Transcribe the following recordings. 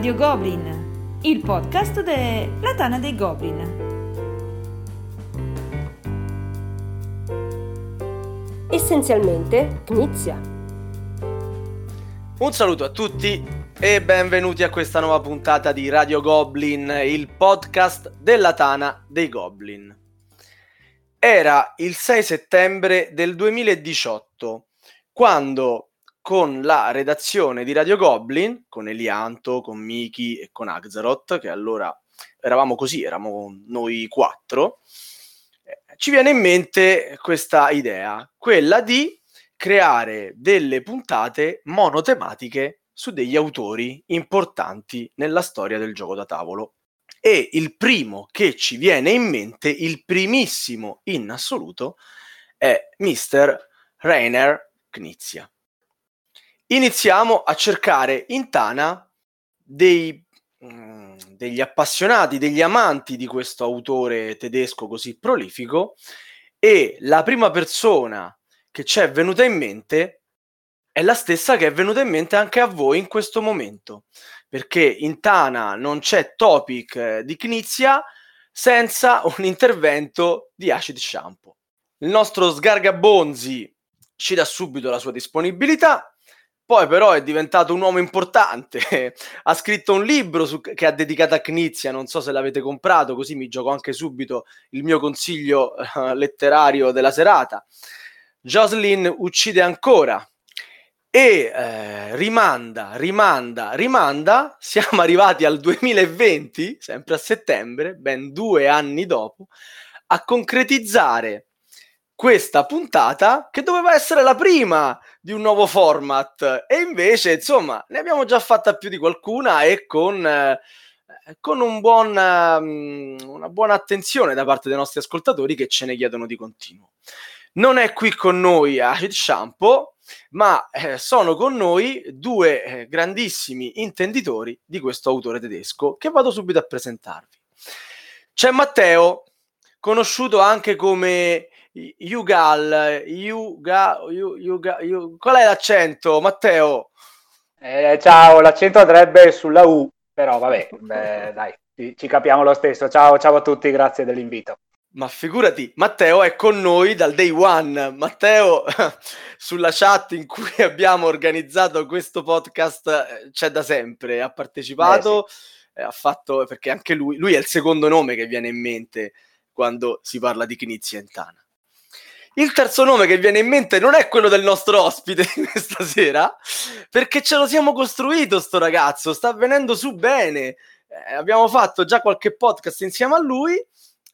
Radio Goblin, il podcast della Tana dei Goblin. Essenzialmente, Knizia. Un saluto a tutti e benvenuti a questa nuova puntata di Radio Goblin, il podcast della Tana dei Goblin. Era il 6 settembre del 2018, quando con la redazione di Radio Goblin, con Elianto, con Miki e con Axaroth, che allora eravamo noi quattro, ci viene in mente questa idea, quella di creare delle puntate monotematiche su degli autori importanti nella storia del gioco da tavolo. E il primo che ci viene in mente, il primissimo in assoluto, è Mr. Rainer Knizia. Iniziamo a cercare in Tana degli appassionati, degli amanti di questo autore tedesco così prolifico, e la prima persona che ci è venuta in mente è la stessa che è venuta in mente anche a voi in questo momento, perché in Tana non c'è topic di Knizia senza un intervento di Acid Shampoo. Il nostro SgargaBonzi ci dà subito la sua disponibilità. Poi però è diventato un uomo importante, ha scritto un libro che ha dedicato a Knizia, non so se l'avete comprato, così mi gioco anche subito il mio consiglio letterario della serata. Jocelyn uccide ancora e rimanda, siamo arrivati al 2020, sempre a settembre, ben 2 anni dopo, a concretizzare questa puntata che doveva essere la prima di un nuovo format, e invece insomma ne abbiamo già fatta più di qualcuna, e con una buona attenzione da parte dei nostri ascoltatori che ce ne chiedono di continuo. Non è qui con noi Acid Shampoo, ma sono con noi due grandissimi intenditori di questo autore tedesco che vado subito a presentarvi. C'è Matteo, conosciuto anche come Yugal. Qual è l'accento, Matteo? Ciao, l'accento andrebbe sulla U, però vabbè, dai, ci capiamo lo stesso. Ciao a tutti, grazie dell'invito. Ma figurati, Matteo è con noi dal day one. Matteo, sulla chat in cui abbiamo organizzato questo podcast, c'è da sempre, ha partecipato, sì. Ha fatto, perché anche lui è il secondo nome che viene in mente quando si parla di Knizia in Tana. Il terzo nome che viene in mente non è quello del nostro ospite questa sera, perché ce lo siamo costruito sto ragazzo, sta venendo su bene, abbiamo fatto già qualche podcast insieme a lui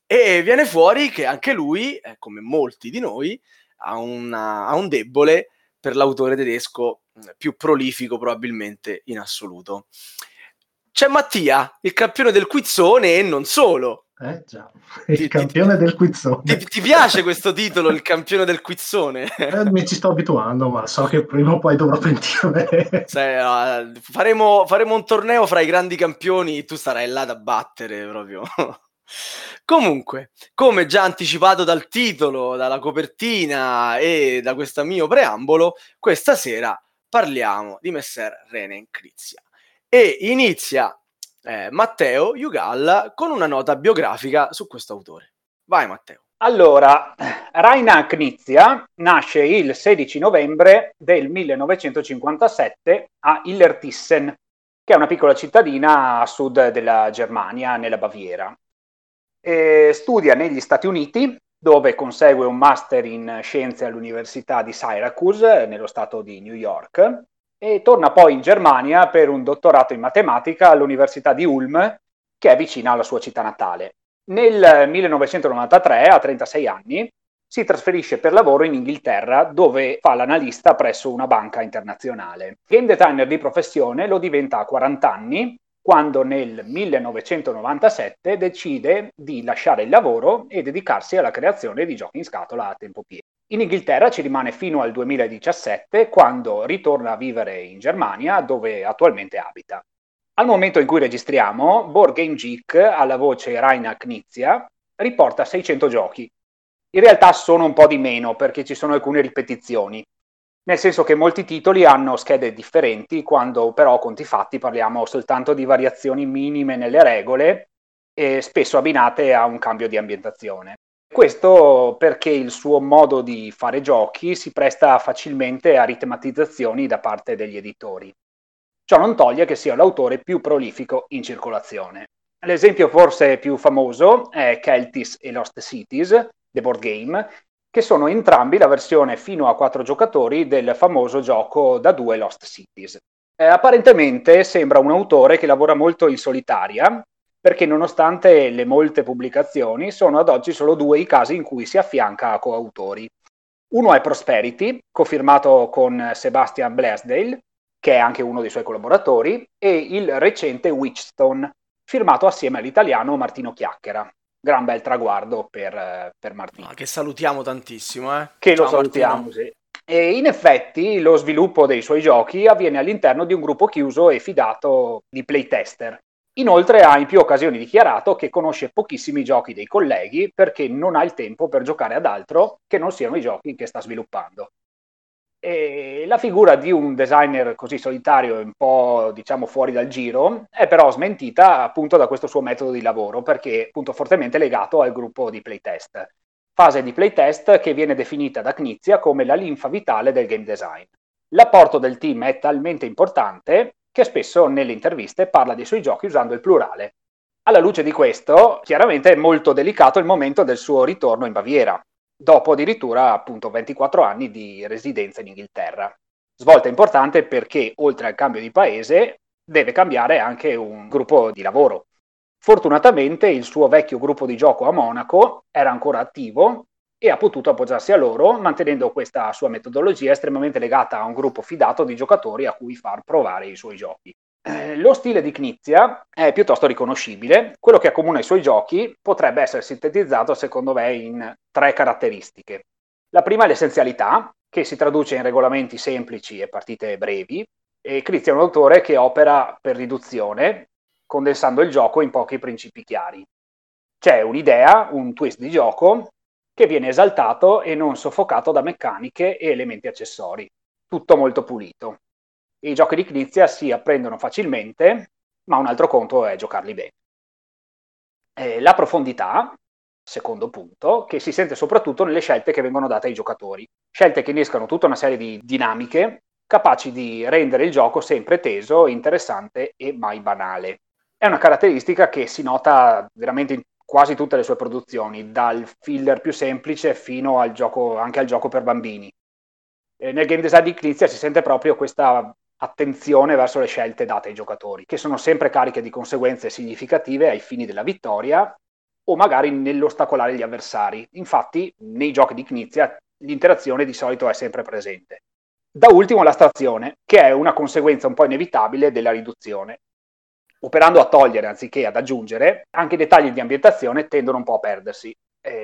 e viene fuori che anche lui, come molti di noi, ha un debole per l'autore tedesco più prolifico probabilmente in assoluto. C'è Mattia, il campione del quizzone e non solo. Già, il campione del quizzone. Ti piace questo titolo, il campione del quizzone? Mi ci sto abituando, ma so che prima o poi dovrò pentirmene. Faremo un torneo fra i grandi campioni, tu sarai là da battere proprio. Comunque, come già anticipato dal titolo, dalla copertina e da questo mio preambolo, questa sera parliamo di Messer Rainer Knizia. E inizia Matteo Yugal con una nota biografica su questo autore. Vai Matteo. Allora, Rainer Knizia nasce il 16 novembre del 1957 a Illertissen, che è una piccola cittadina a sud della Germania, nella Baviera. E studia negli Stati Uniti, dove consegue un master in scienze all'Università di Syracuse, nello stato di New York, e torna poi in Germania per un dottorato in matematica all'Università di Ulm, che è vicina alla sua città natale. Nel 1993, a 36 anni, si trasferisce per lavoro in Inghilterra, dove fa l'analista presso una banca internazionale. Game designer di professione lo diventa a 40 anni, quando nel 1997 decide di lasciare il lavoro e dedicarsi alla creazione di giochi in scatola a tempo pieno. In Inghilterra ci rimane fino al 2017, quando ritorna a vivere in Germania, dove attualmente abita. Al momento in cui registriamo, Board Game Geek, alla voce Rainer Knizia, riporta 600 giochi. In realtà sono un po' di meno, perché ci sono alcune ripetizioni. nel senso che molti titoli hanno schede differenti, quando però conti fatti parliamo soltanto di variazioni minime nelle regole e spesso abbinate a un cambio di ambientazione. Questo perché il suo modo di fare giochi si presta facilmente a ritematizzazioni da parte degli editori. Ciò non toglie che sia l'autore più prolifico in circolazione. L'esempio forse più famoso è Keltis e Lost Cities, The Board Game, che sono entrambi la versione fino a 4 giocatori del famoso gioco da 2 Lost Cities. Apparentemente sembra un autore che lavora molto in solitaria, perché nonostante le molte pubblicazioni sono ad oggi solo 2 i casi in cui si affianca a coautori. Uno è Prosperity, cofirmato con Sebastian Bleasdale, che è anche uno dei suoi collaboratori, e il recente Witchstone, firmato assieme all'italiano Martino Chiacchera. Gran bel traguardo per Martino. Che salutiamo tantissimo, eh? Che ciao, lo salutiamo, sì. E in effetti lo sviluppo dei suoi giochi avviene all'interno di un gruppo chiuso e fidato di playtester. Inoltre ha in più occasioni dichiarato che conosce pochissimi giochi dei colleghi perché non ha il tempo per giocare ad altro che non siano i giochi che sta sviluppando. E la figura di un designer così solitario e un po' diciamo fuori dal giro è però smentita appunto da questo suo metodo di lavoro, perché appunto fortemente legato al gruppo di playtest, fase di playtest che viene definita da Knizia come la linfa vitale del game design. L'apporto del team è talmente importante che spesso nelle interviste parla dei suoi giochi usando il plurale. Alla luce di questo, chiaramente è molto delicato il momento del suo ritorno in Baviera, dopo addirittura appunto 24 anni di residenza in Inghilterra. Svolta importante perché, oltre al cambio di paese, deve cambiare anche un gruppo di lavoro. Fortunatamente il suo vecchio gruppo di gioco a Monaco era ancora attivo e ha potuto appoggiarsi a loro, mantenendo questa sua metodologia estremamente legata a un gruppo fidato di giocatori a cui far provare i suoi giochi. Lo stile di Knizia è piuttosto riconoscibile. Quello che accomuna i suoi giochi potrebbe essere sintetizzato secondo me in 3 caratteristiche. La prima è l'essenzialità, che si traduce in regolamenti semplici e partite brevi. E Knizia è un autore che opera per riduzione, condensando il gioco in pochi principi chiari. C'è un'idea, un twist di gioco, che viene esaltato e non soffocato da meccaniche e elementi accessori. Tutto molto pulito. I giochi di Knizia si apprendono facilmente, ma un altro conto è giocarli bene. La profondità, secondo punto, che si sente soprattutto nelle scelte che vengono date ai giocatori. Scelte che innescano tutta una serie di dinamiche capaci di rendere il gioco sempre teso, interessante e mai banale. È una caratteristica che si nota veramente in quasi tutte le sue produzioni, dal filler più semplice fino al gioco, anche al gioco per bambini. Nel game design di Knizia si sente proprio questa attenzione verso le scelte date ai giocatori, che sono sempre cariche di conseguenze significative ai fini della vittoria o magari nell'ostacolare gli avversari. Infatti nei giochi di Knizia l'interazione di solito è sempre presente. Da ultimo l'astrazione, che è una conseguenza un po' inevitabile della riduzione. Operando a togliere anziché ad aggiungere, anche i dettagli di ambientazione tendono un po' a perdersi.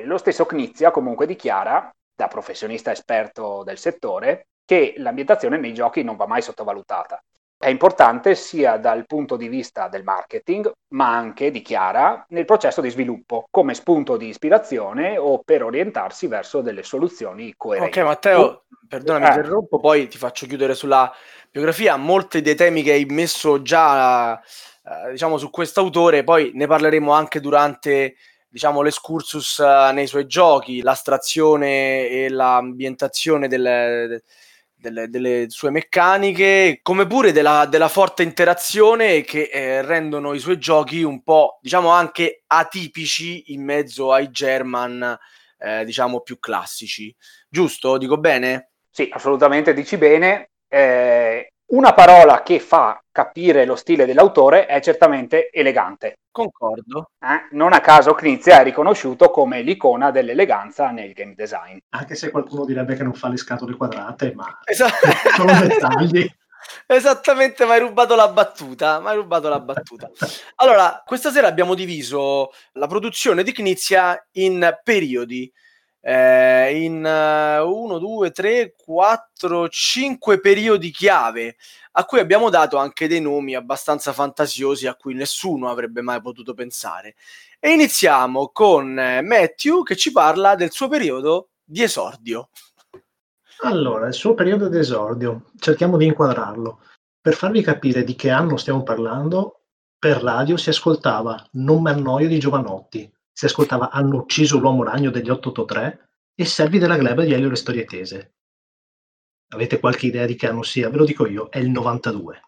Lo stesso Knizia comunque dichiara, da professionista esperto del settore, che l'ambientazione nei giochi non va mai sottovalutata. È importante sia dal punto di vista del marketing, ma anche, dichiara, nel processo di sviluppo, come spunto di ispirazione o per orientarsi verso delle soluzioni coerenti. Ok Matteo, perdonami, interrompo, poi ti faccio chiudere sulla biografia. Molti dei temi che hai messo già, diciamo, su quest'autore, poi ne parleremo anche durante, diciamo, l'escursus nei suoi giochi, l'astrazione e l'ambientazione delle sue meccaniche, come pure della forte interazione che rendono i suoi giochi un po', diciamo, anche atipici in mezzo ai German, diciamo, più classici. Giusto? Dico bene? Sì, assolutamente dici bene. Una parola che fa capire lo stile dell'autore è certamente elegante. Concordo. Non a caso Knizia è riconosciuto come l'icona dell'eleganza nel game design. Anche se qualcuno direbbe che non fa le scatole quadrate, ma sono dettagli. Esattamente, mi hai rubato la battuta. Allora, questa sera abbiamo diviso la produzione di Knizia in periodi. In 1, 2, 3, 4, 5 periodi chiave a cui abbiamo dato anche dei nomi abbastanza fantasiosi a cui nessuno avrebbe mai potuto pensare, e iniziamo con Matthew che ci parla del suo periodo di esordio. Allora, il suo periodo d'esordio, cerchiamo di inquadrarlo. Per farvi capire di che anno stiamo parlando, per radio si ascoltava Non m'annoio di Giovanotti, si ascoltava Hanno ucciso l'uomo ragno degli 883 e Servi della gleba di Elio Storie Tese. Avete qualche idea di che anno sia? Ve lo dico io, è il 92.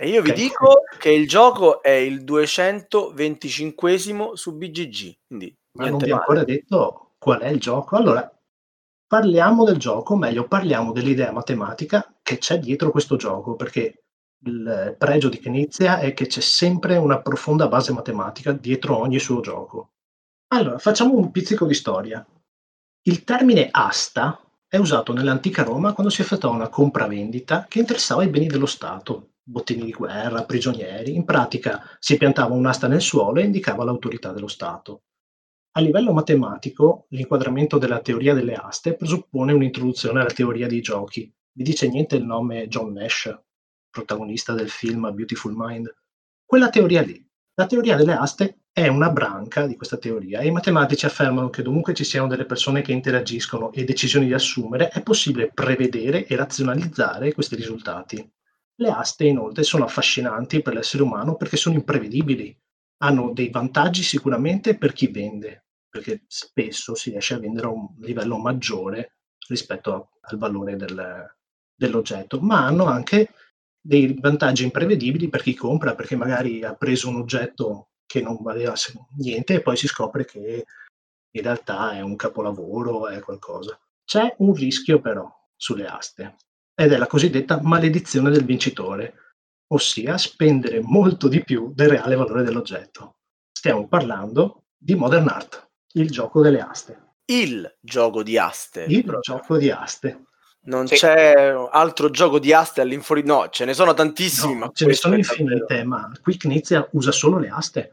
E io vi dico che il gioco è il 225esimo su BGG. Quindi, ma non vi ho ancora detto qual è il gioco. Allora, parliamo del gioco, o meglio, parliamo dell'idea matematica che c'è dietro questo gioco, perché il pregio di Knizia è che c'è sempre una profonda base matematica dietro ogni suo gioco. Allora, facciamo un pizzico di storia. Il termine asta è usato nell'antica Roma quando si effettuava una compravendita che interessava i beni dello Stato. Bottini di guerra, prigionieri, in pratica si piantava un'asta nel suolo e indicava l'autorità dello Stato. A livello matematico, l'inquadramento della teoria delle aste presuppone un'introduzione alla teoria dei giochi. Vi dice niente il nome John Nash, protagonista del film Beautiful Mind? Quella teoria lì, la teoria delle aste, è una branca di questa teoria e i matematici affermano che dovunque ci siano delle persone che interagiscono e decisioni da assumere, è possibile prevedere e razionalizzare questi risultati. Le aste, inoltre, sono affascinanti per l'essere umano perché sono imprevedibili. Hanno dei vantaggi sicuramente per chi vende, perché spesso si riesce a vendere a un livello maggiore rispetto al valore dell'oggetto, ma hanno anche dei vantaggi imprevedibili per chi compra, perché magari ha preso un oggetto che non valeva niente e poi si scopre che in realtà è un capolavoro, è qualcosa. C'è un rischio però sulle aste, ed è la cosiddetta maledizione del vincitore, ossia spendere molto di più del reale valore dell'oggetto. Stiamo parlando di Modern Art, il gioco delle aste. Il gioco di aste. Il gioco di aste. Non sì. C'è altro gioco di aste all'infuori? No, ce ne sono tantissimi. No, ma ce ne sono infinite, ma qui Knizia usa solo le aste.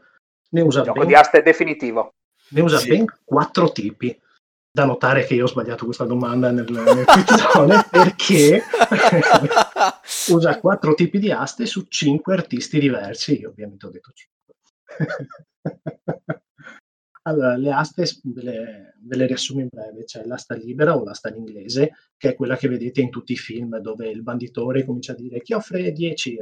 Ne usa il gioco di aste è definitivo. Ne usa ben 4 tipi. Da notare che io ho sbagliato questa domanda nel quizzone perché usa 4 tipi di aste su 5 artisti diversi. Io ovviamente ho detto 5. Allora, le aste ve le riassumo in breve. C'è l'asta libera o l'asta in inglese, che è quella che vedete in tutti i film dove il banditore comincia a dire chi offre 10,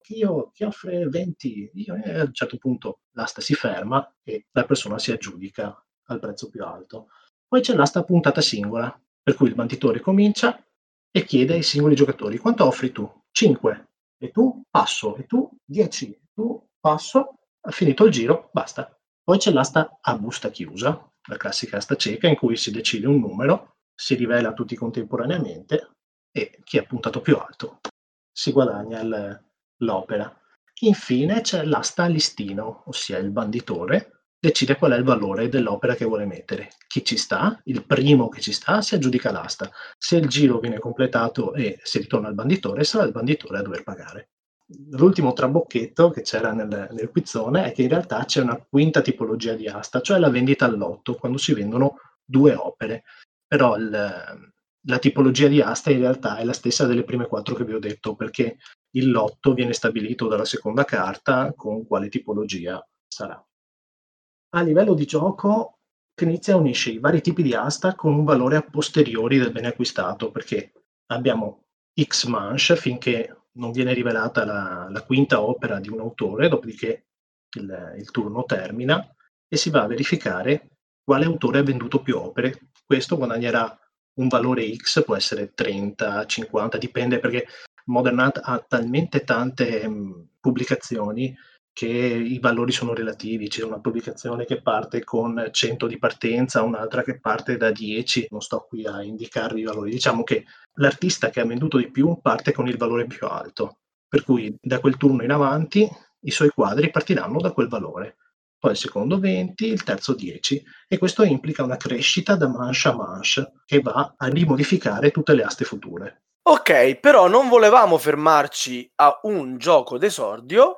chi offre 20. E a un certo punto l'asta si ferma e la persona si aggiudica al prezzo più alto. Poi c'è l'asta puntata singola, per cui il banditore comincia e chiede ai singoli giocatori quanto offri tu? 5, e tu passo, e tu 10, e tu passo, ha finito il giro, basta. Poi c'è l'asta a busta chiusa, la classica asta cieca in cui si decide un numero, si rivela a tutti contemporaneamente e chi ha puntato più alto si guadagna l'opera. Infine c'è l'asta a listino, ossia il banditore decide qual è il valore dell'opera che vuole mettere. Chi ci sta, il primo che ci sta, si aggiudica l'asta. Se il giro viene completato e si ritorna al banditore, sarà il banditore a dover pagare. L'ultimo trabocchetto che c'era nel quizzone è che in realtà c'è una quinta tipologia di asta, cioè la vendita al lotto, quando si vendono 2 opere. Però la tipologia di asta in realtà è la stessa delle prime 4 che vi ho detto, perché il lotto viene stabilito dalla seconda carta con quale tipologia sarà. A livello di gioco, Knizia unisce i vari tipi di asta con un valore a posteriori del bene acquistato, perché abbiamo X manche finché non viene rivelata la quinta opera di un autore, dopodiché il turno termina e si va a verificare quale autore ha venduto più opere. Questo guadagnerà un valore X, può essere 30, 50, dipende, perché Modern Art ha talmente tante pubblicazioni che i valori sono relativi. C'è una pubblicazione che parte con 100 di partenza, un'altra che parte da 10, non sto qui a indicarvi i valori. Diciamo che l'artista che ha venduto di più parte con il valore più alto, per cui da quel turno in avanti i suoi quadri partiranno da quel valore, poi il secondo 20, il terzo 10, e questo implica una crescita da manche a manche che va a rimodificare tutte le aste future. Ok, però non volevamo fermarci a un gioco d'esordio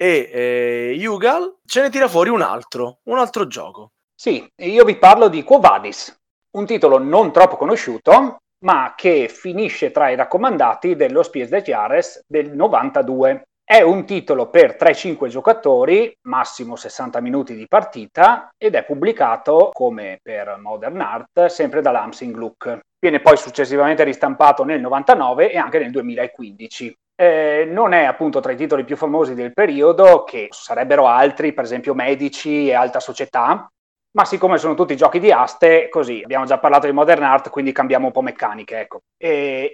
e Yugal ce ne tira fuori un altro gioco. Sì, io vi parlo di Quo Vadis, un titolo non troppo conosciuto, ma che finisce tra i raccomandati dello Spiel des Jahres del 92. È un titolo per 3-5 giocatori, massimo 60 minuti di partita, ed è pubblicato, come per Modern Art, sempre dall'Hamsing Look. viene poi successivamente ristampato nel 99 e anche nel 2015. Non è appunto tra i titoli più famosi del periodo, che sarebbero altri, per esempio Medici e Alta Società, ma siccome sono tutti giochi di aste, così, abbiamo già parlato di Modern Art, quindi cambiamo un po' meccaniche, ecco.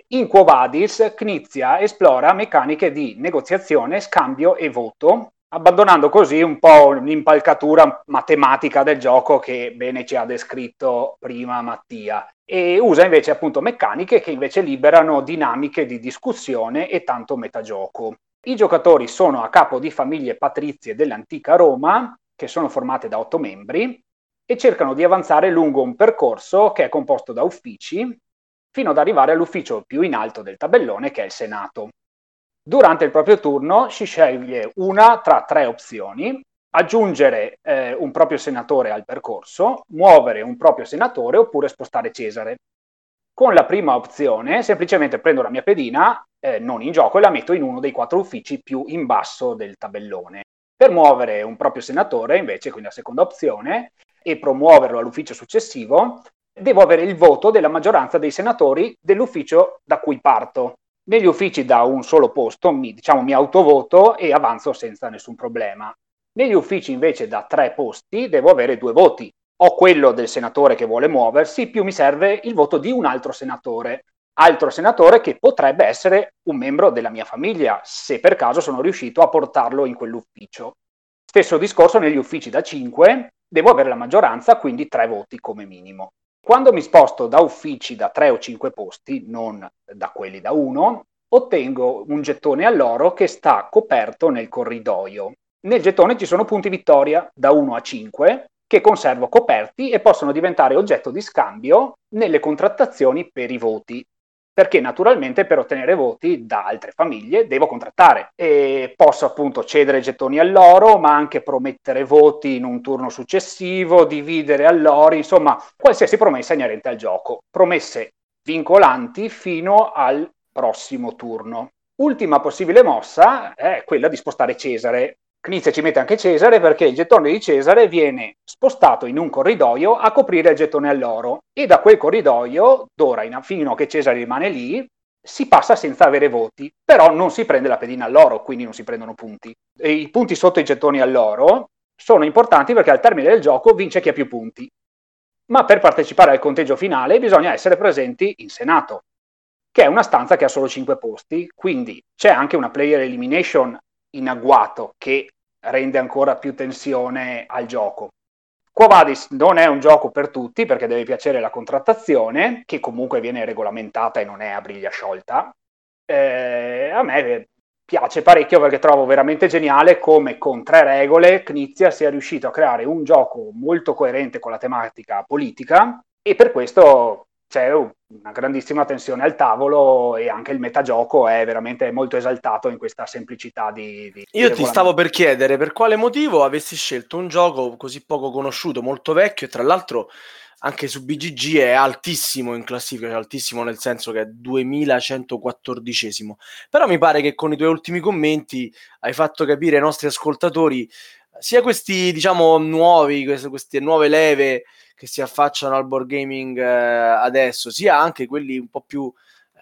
In Quo Vadis, Knizia esplora meccaniche di negoziazione, scambio e voto, abbandonando così un po' l'impalcatura matematica del gioco che bene ci ha descritto prima Mattia, e usa invece appunto meccaniche che invece liberano dinamiche di discussione e tanto metagioco. I giocatori sono a capo di famiglie patrizie dell'antica Roma, che sono formate da 8 membri, e cercano di avanzare lungo un percorso che è composto da uffici, fino ad arrivare all'ufficio più in alto del tabellone, che è il Senato. Durante il proprio turno si sceglie una tra 3 opzioni: aggiungere un proprio senatore al percorso, muovere un proprio senatore oppure spostare Cesare. Con la prima opzione semplicemente prendo la mia pedina, non in gioco, e la metto in uno dei 4 uffici più in basso del tabellone. Per muovere un proprio senatore, invece, quindi la seconda opzione, e promuoverlo all'ufficio successivo, devo avere il voto della maggioranza dei senatori dell'ufficio da cui parto. Negli uffici da un solo posto mi autovoto e avanzo senza nessun problema. Negli uffici invece da 3 posti devo avere 2 voti. Ho quello del senatore che vuole muoversi, più mi serve il voto di un altro senatore che potrebbe essere un membro della mia famiglia, se per caso sono riuscito a portarlo in quell'ufficio. Stesso discorso negli uffici da 5, devo avere la maggioranza, quindi 3 voti come minimo. Quando mi sposto da uffici da 3 o 5 posti, non da quelli da 1, ottengo un gettone all'oro che sta coperto nel corridoio. Nel gettone ci sono punti vittoria da 1 a 5 che conservo coperti e possono diventare oggetto di scambio nelle contrattazioni per i voti, perché naturalmente per ottenere voti da altre famiglie devo contrattare e posso appunto cedere gettoni all'oro, ma anche promettere voti in un turno successivo, dividere all'oro, insomma qualsiasi promessa inerente al gioco, promesse vincolanti fino al prossimo turno. Ultima possibile mossa è quella di spostare Cesare. Knizia ci mette anche Cesare perché il gettone di Cesare viene spostato in un corridoio a coprire il gettone all'oro, e da quel corridoio, d'ora fino a che Cesare rimane lì, si passa senza avere voti, però non si prende la pedina all'oro, quindi non si prendono punti. E i punti sotto i gettoni all'oro sono importanti perché al termine del gioco vince chi ha più punti, ma per partecipare al conteggio finale bisogna essere presenti in Senato, che è una stanza che ha solo 5 posti, quindi c'è anche una player elimination in agguato che rende ancora più tensione al gioco. Quo Vadis non è un gioco per tutti, perché deve piacere la contrattazione, che comunque viene regolamentata e non è a briglia sciolta. A me piace parecchio perché trovo veramente geniale come con 3 regole Knizia sia riuscito a creare un gioco molto coerente con la tematica politica, e per questo c'è una grandissima tensione al tavolo, e anche il metagioco è veramente molto esaltato in questa semplicità di Io ti stavo per chiedere per quale motivo avessi scelto un gioco così poco conosciuto, molto vecchio, e tra l'altro anche su BGG è altissimo in classifica, cioè altissimo nel senso che è 2114esimo, però mi pare che con i tuoi ultimi commenti hai fatto capire ai nostri ascoltatori sia questi, diciamo, nuovi, queste nuove leve che si affacciano al board gaming adesso, sia anche quelli un po' più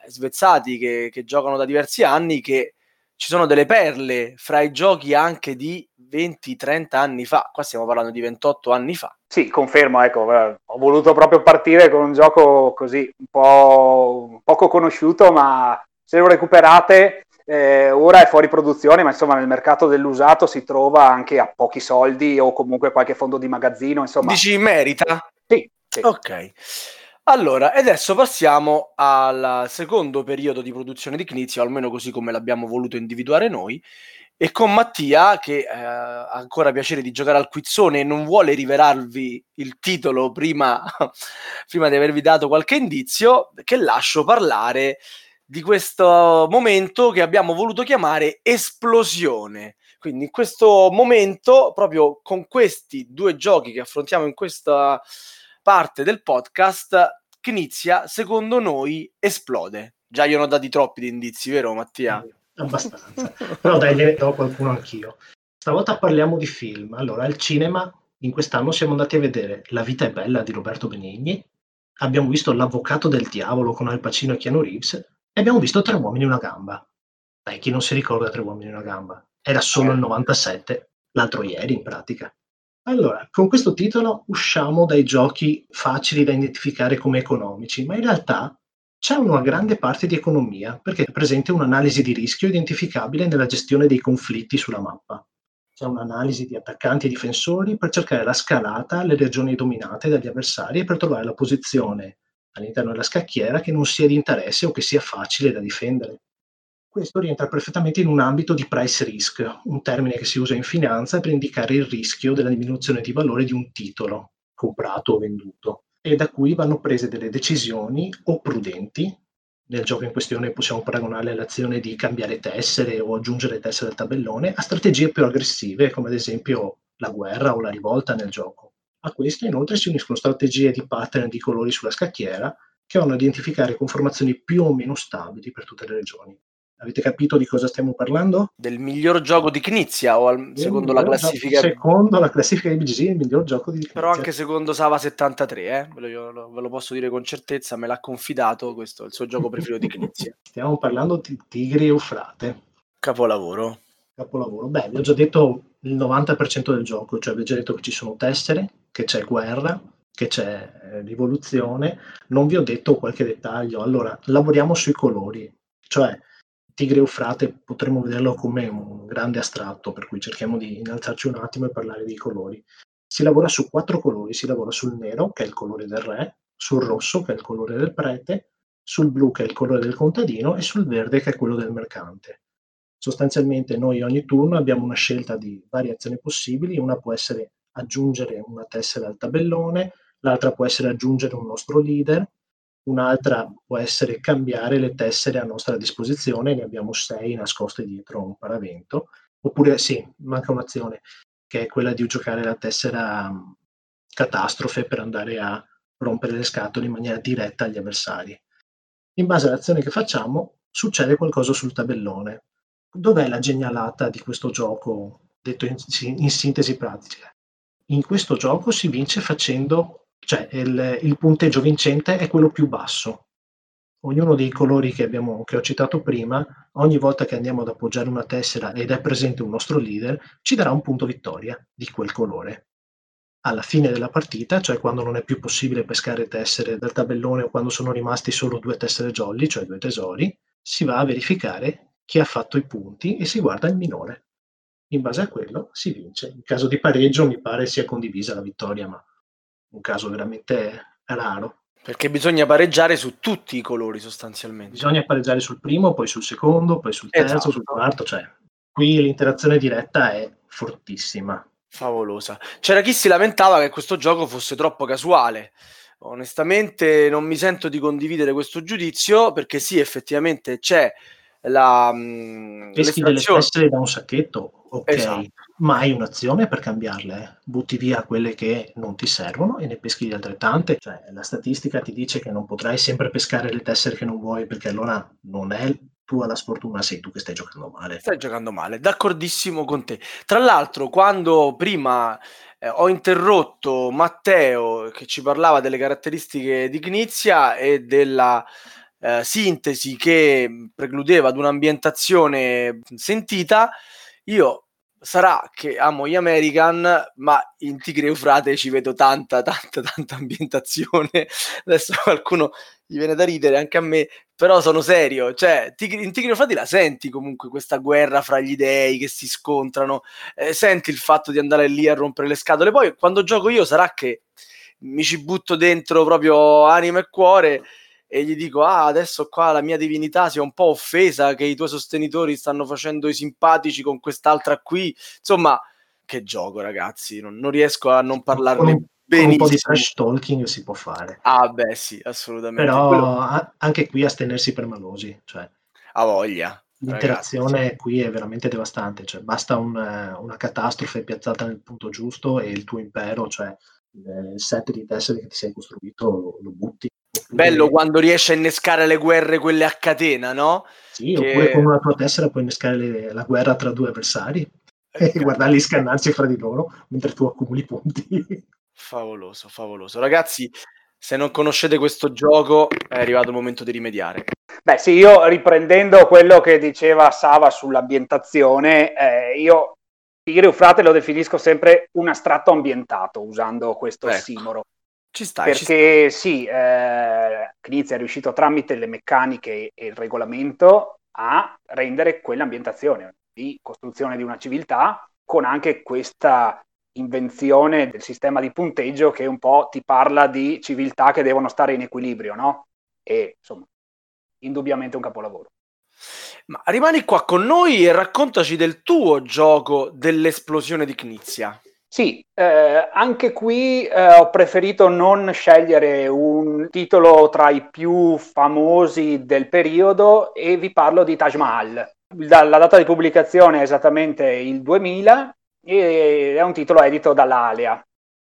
svezzati che giocano da diversi anni, che ci sono delle perle fra i giochi anche di 20-30 anni fa. Qua stiamo parlando di 28 anni fa. Sì, confermo, ecco, ho voluto proprio partire con un gioco così un po' poco conosciuto, ma se lo recuperate... ora è fuori produzione, ma insomma nel mercato dell'usato si trova anche a pochi soldi, o comunque qualche fondo di magazzino, insomma. Dici merita? Sì, sì. Ok. Allora, adesso passiamo al secondo periodo di produzione di Knizia, almeno così come l'abbiamo voluto individuare noi, e con Mattia che ha ancora piacere di giocare al quizzone e non vuole rivelarvi il titolo prima di avervi dato qualche indizio, che lascio parlare di questo momento che abbiamo voluto chiamare esplosione. Quindi in questo momento, proprio con questi 2 giochi che affrontiamo in questa parte del podcast, Knizia, secondo noi, esplode. Già io ne ho dati troppi di indizi, vero Mattia? Abbastanza, però dai, ne do qualcuno anch'io. Stavolta parliamo di film. Allora, al cinema in quest'anno siamo andati a vedere La vita è bella di Roberto Benigni, abbiamo visto L'avvocato del diavolo con Al Pacino e Keanu Reeves e abbiamo visto Tre uomini e una gamba. Dai, chi non si ricorda Tre uomini e una gamba? Era solo il 97, l'altro ieri in pratica. Allora, con questo titolo usciamo dai giochi facili da identificare come economici, ma in realtà c'è una grande parte di economia, perché è presente un'analisi di rischio identificabile nella gestione dei conflitti sulla mappa. C'è un'analisi di attaccanti e difensori per cercare la scalata alle regioni dominate dagli avversari e per trovare la posizione all'interno della scacchiera che non sia di interesse o che sia facile da difendere. Questo rientra perfettamente in un ambito di price risk, un termine che si usa in finanza per indicare il rischio della diminuzione di valore di un titolo comprato o venduto, e da cui vanno prese delle decisioni o prudenti. Nel gioco in questione possiamo paragonare all'azione di cambiare tessere o aggiungere tessere al tabellone a strategie più aggressive, come ad esempio la guerra o la rivolta nel gioco. A questo inoltre si uniscono strategie di pattern di colori sulla scacchiera che vanno a identificare conformazioni più o meno stabili per tutte le regioni. Avete capito di cosa stiamo parlando? Del miglior gioco di Knizia, o secondo la classifica? Secondo la classifica di BGG, il miglior gioco di Knizia. Però anche secondo Sava 73, Io ve lo posso dire con certezza, me l'ha confidato, questo è il suo gioco preferito di Knizia. Stiamo parlando di Tigri e Eufrate. Capolavoro. Beh, vi ho già detto il 90% del gioco, cioè vi ho già detto che ci sono tessere, che c'è guerra, che c'è rivoluzione. Non vi ho detto qualche dettaglio. Allora, lavoriamo sui colori, cioè Tigri e Eufrate potremmo vederlo come un grande astratto, per cui cerchiamo di innalzarci un attimo e parlare dei colori. Si lavora su 4 colori, si lavora sul nero, che è il colore del re, sul rosso, che è il colore del prete, sul blu, che è il colore del contadino, e sul verde, che è quello del mercante. Sostanzialmente noi ogni turno abbiamo una scelta di variazioni possibili, una può essere aggiungere una tessera al tabellone, l'altra può essere aggiungere un nostro leader, un'altra può essere cambiare le tessere a nostra disposizione, ne abbiamo 6 nascoste dietro un paravento, oppure sì, manca un'azione che è quella di giocare la tessera catastrofe per andare a rompere le scatole in maniera diretta agli avversari. In base all'azione che facciamo succede qualcosa sul tabellone. Dov'è la genialata di questo gioco, detto in sintesi pratica? In questo gioco si vince facendo, cioè il punteggio vincente è quello più basso. Ognuno dei colori che ho citato prima, ogni volta che andiamo ad appoggiare una tessera ed è presente un nostro leader, ci darà un punto vittoria di quel colore. Alla fine della partita, cioè quando non è più possibile pescare tessere dal tabellone o quando sono rimasti solo 2 tessere jolly, cioè 2 tesori, si va a verificare chi ha fatto i punti e si guarda il minore. In base a quello si vince. In caso di pareggio mi pare sia condivisa la vittoria, ma un caso veramente raro. Perché bisogna pareggiare su tutti i colori sostanzialmente. Bisogna pareggiare sul primo, poi sul secondo, poi sul terzo, esatto, sul quarto. Cioè, qui l'interazione diretta è fortissima. Favolosa. C'era chi si lamentava che questo gioco fosse troppo casuale. Onestamente non mi sento di condividere questo giudizio, perché sì, effettivamente c'è la peschi delle tessere da un sacchetto, ok, esatto. Ma hai un'azione per cambiarle, butti via quelle che non ti servono e ne peschi di altrettante. Cioè, la statistica ti dice che non potrai sempre pescare le tessere che non vuoi, perché allora non è tua la sfortuna, sei tu che stai giocando male. D'accordissimo con te. Tra l'altro, quando prima ho interrotto Matteo che ci parlava delle caratteristiche di Knizia e della sintesi che precludeva ad un'ambientazione sentita, io sarà che amo gli American, ma in Tigri e Eufrate ci vedo tanta ambientazione. Adesso qualcuno gli viene da ridere, anche a me, però sono serio, cioè in Tigri e Eufrate la senti comunque questa guerra fra gli dei che si scontrano, senti il fatto di andare lì a rompere le scatole. Poi quando gioco io sarà che mi ci butto dentro proprio anima e cuore e gli dico, adesso qua la mia divinità si è un po' offesa che i tuoi sostenitori stanno facendo i simpatici con quest'altra qui. Insomma, che gioco, ragazzi, non riesco a non parlarne benissimo. Un po' di trash talking si può fare. Ah beh, sì, assolutamente. Però anche qui astenersi per malosi, cioè. A voglia. L'interazione, ragazzi, qui è veramente devastante, cioè basta una catastrofe piazzata nel punto giusto e il tuo impero, cioè il set di tessere che ti sei costruito lo butti. Bello quando riesci a innescare le guerre quelle a catena, no? Sì, che oppure con una tua tessera puoi innescare la guerra tra due avversari e guardarli scannarsi fra di loro mentre tu accumuli punti. Favoloso, ragazzi, Se non conoscete questo gioco è arrivato il momento di rimediare. Beh sì, io riprendendo quello che diceva Sava sull'ambientazione, io Tigri e Eufrate lo definisco sempre un astratto ambientato, usando questo ossimoro. Ci stai, perché sì, Knizia è riuscito tramite le meccaniche e il regolamento a rendere quell'ambientazione di costruzione di una civiltà, con anche questa invenzione del sistema di punteggio che un po' ti parla di civiltà che devono stare in equilibrio, no? E insomma, indubbiamente un capolavoro. Ma rimani qua con noi e raccontaci del tuo gioco dell'esplosione di Knizia. Sì, anche qui ho preferito non scegliere un titolo tra i più famosi del periodo e vi parlo di Taj Mahal. La data di pubblicazione è esattamente il 2000 e è un titolo edito dall'Alea.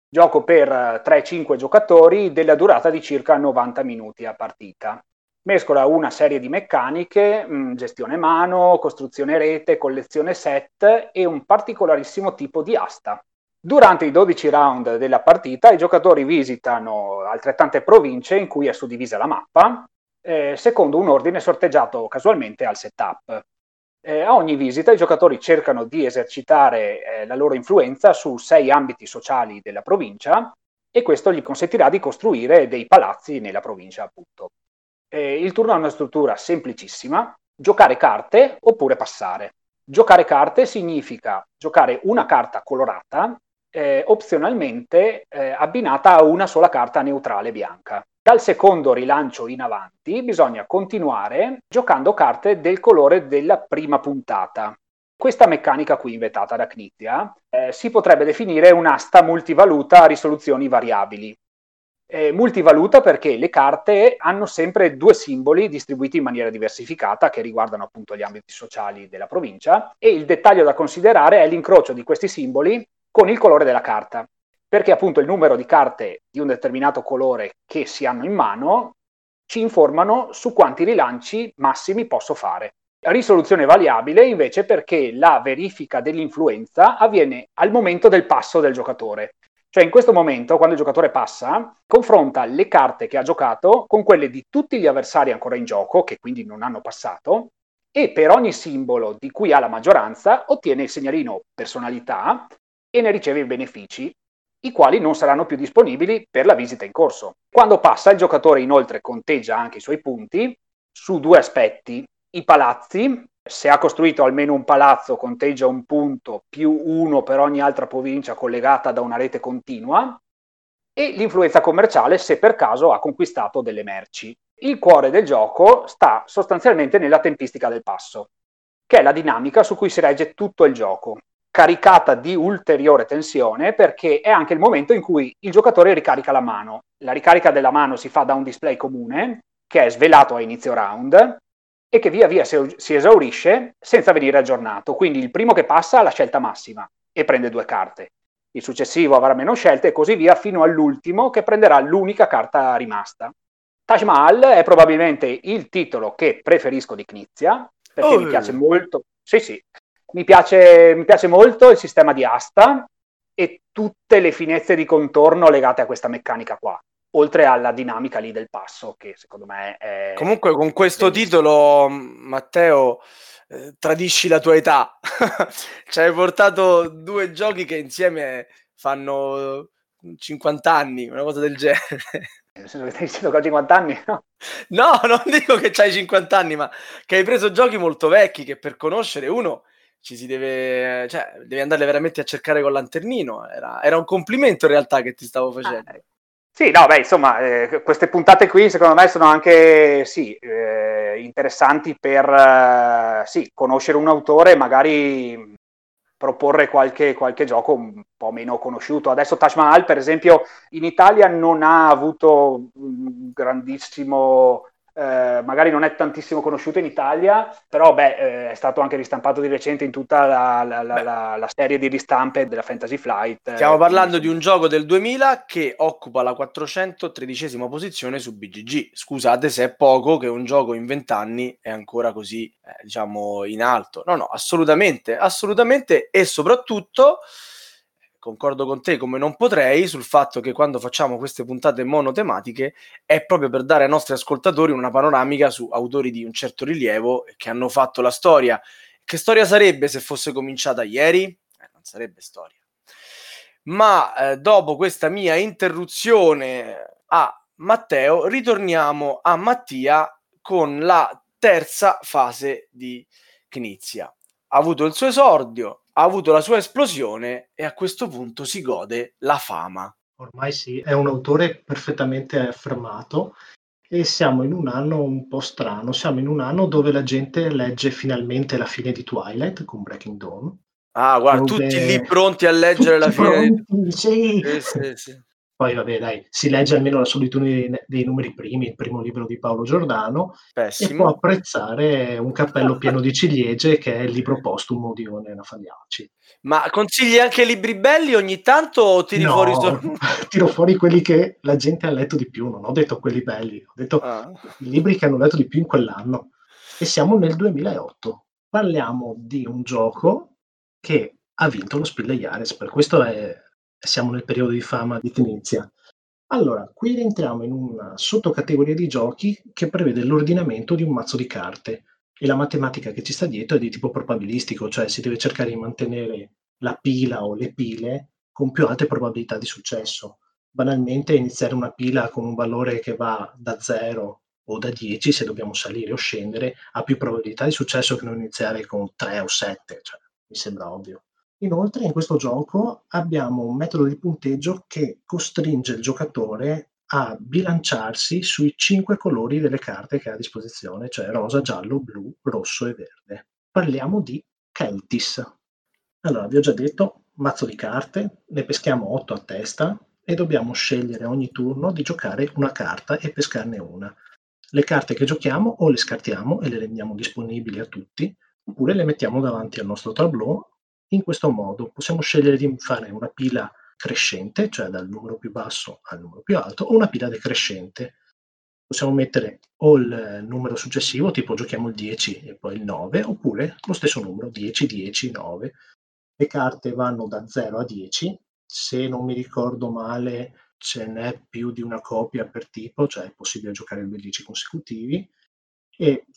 Gioco per 3-5 giocatori della durata di circa 90 minuti a partita. Mescola una serie di meccaniche, gestione mano, costruzione rete, collezione set e un particolarissimo tipo di asta. Durante i 12 round della partita i giocatori visitano altrettante province in cui è suddivisa la mappa, secondo un ordine sorteggiato casualmente al setup. A ogni visita i giocatori cercano di esercitare la loro influenza su 6 ambiti sociali della provincia e questo gli consentirà di costruire dei palazzi nella provincia, appunto. Il turno ha una struttura semplicissima: giocare carte oppure passare. Giocare carte significa giocare una carta colorata, opzionalmente abbinata a una sola carta neutrale bianca. Dal secondo rilancio in avanti bisogna continuare giocando carte del colore della prima puntata. Questa meccanica qui, inventata da Knizia, si potrebbe definire un'asta multivaluta a risoluzioni variabili. Multivaluta perché le carte hanno sempre 2 simboli distribuiti in maniera diversificata che riguardano appunto gli ambiti sociali della provincia, e il dettaglio da considerare è l'incrocio di questi simboli con il colore della carta, perché appunto il numero di carte di un determinato colore che si hanno in mano ci informano su quanti rilanci massimi posso fare. Risoluzione variabile invece perché la verifica dell'influenza avviene al momento del passo del giocatore. Cioè in questo momento, quando il giocatore passa, confronta le carte che ha giocato con quelle di tutti gli avversari ancora in gioco, che quindi non hanno passato, e per ogni simbolo di cui ha la maggioranza ottiene il segnalino personalità e ne riceve i benefici, i quali non saranno più disponibili per la visita in corso. Quando passa, il giocatore inoltre conteggia anche i suoi punti su 2 aspetti: i palazzi. Se ha costruito almeno un palazzo conteggia un punto più 1 per ogni altra provincia collegata da una rete continua, e l'influenza commerciale se per caso ha conquistato delle merci. Il cuore del gioco sta sostanzialmente nella tempistica del passo, che è la dinamica su cui si regge tutto il gioco, caricata di ulteriore tensione perché è anche il momento in cui il giocatore ricarica la mano. La ricarica della mano si fa da un display comune che è svelato a inizio round e che via via si esaurisce senza venire aggiornato. Quindi il primo che passa ha la scelta massima e prende 2 carte, il successivo avrà meno scelte e così via fino all'ultimo che prenderà l'unica carta rimasta. Taj Mahal è probabilmente il titolo che preferisco di Knizia perché mi piace molto. Sì, mi piace molto il sistema di asta e tutte le finezze di contorno legate a questa meccanica qua, oltre alla dinamica lì del passo, che secondo me è... Comunque con questo titolo, Matteo, tradisci la tua età. Ci hai portato 2 giochi che insieme fanno 50 anni, una cosa del genere. Nel senso che stai dicendo che ho 50 anni, no? No, non dico che c'hai 50 anni, ma che hai preso giochi molto vecchi che per conoscere uno ci si deve... Cioè, devi andarle veramente a cercare con lanternino. Era un complimento in realtà che ti stavo facendo. Sì, no, beh, insomma, queste puntate qui secondo me sono anche, sì, interessanti per, sì, conoscere un autore e magari proporre qualche gioco un po' meno conosciuto. Adesso Taj Mahal, per esempio, in Italia non ha avuto un grandissimo, magari non è tantissimo conosciuto in Italia, però beh, è stato anche ristampato di recente in tutta la serie di ristampe della Fantasy Flight. Stiamo parlando di un gioco del 2000 che occupa la 413ª posizione su BGG. Scusate se è poco che un gioco in 20 anni è ancora così, diciamo, in alto. No, assolutamente, e soprattutto concordo con te come non potrei sul fatto che quando facciamo queste puntate monotematiche è proprio per dare ai nostri ascoltatori una panoramica su autori di un certo rilievo che hanno fatto la storia. Che storia sarebbe se fosse cominciata ieri? Non sarebbe storia. Ma dopo questa mia interruzione a Matteo, ritorniamo a Mattia con la terza fase di Knizia. Ha avuto il suo esordio, ha avuto la sua esplosione e a questo punto si gode la fama. Ormai sì, è un autore perfettamente affermato e siamo in un anno un po' strano, siamo in un anno dove la gente legge finalmente la fine di Twilight con Breaking Dawn. Ah, guarda, dove... tutti lì pronti a leggere tutti la fine. Pronti, sì. Sì, sì. Poi vabbè, dai, si legge almeno La solitudine dei numeri primi, il primo libro di Paolo Giordano, pessimo, e può apprezzare Un cappello pieno di ciliegie, che è il libro postumo di Oriana Fagliacci. Ma consigli anche libri belli ogni tanto o tiri fuori solo? Tiro fuori quelli che la gente ha letto di più, non ho detto quelli belli, ho detto i libri che hanno letto di più in quell'anno. E siamo nel 2008. Parliamo di un gioco che ha vinto lo Spielejahress, per questo è... siamo nel periodo di fama di Knizia. Allora, qui rientriamo in una sottocategoria di giochi che prevede l'ordinamento di un mazzo di carte e la matematica che ci sta dietro è di tipo probabilistico, cioè si deve cercare di mantenere la pila o le pile con più alte probabilità di successo. Banalmente iniziare una pila con un valore che va da 0 o da 10, se dobbiamo salire o scendere, ha più probabilità di successo che non iniziare con 3 o 7, cioè, mi sembra ovvio. Inoltre in questo gioco abbiamo un metodo di punteggio che costringe il giocatore a bilanciarsi sui 5 colori delle carte che ha a disposizione, cioè rosa, giallo, blu, rosso e verde. Parliamo di Keltis. Allora, vi ho già detto, mazzo di carte, ne peschiamo 8 a testa e dobbiamo scegliere ogni turno di giocare una carta e pescarne una. Le carte che giochiamo o le scartiamo e le rendiamo disponibili a tutti, oppure le mettiamo davanti al nostro tableau. In questo modo possiamo scegliere di fare una pila crescente, cioè dal numero più basso al numero più alto, o una pila decrescente. Possiamo mettere o il numero successivo, tipo giochiamo il 10 e poi il 9, oppure lo stesso numero, 10, 10, 9. Le carte vanno da 0 a 10, se non mi ricordo male ce n'è più di una copia per tipo, cioè è possibile giocare 10 consecutivi. E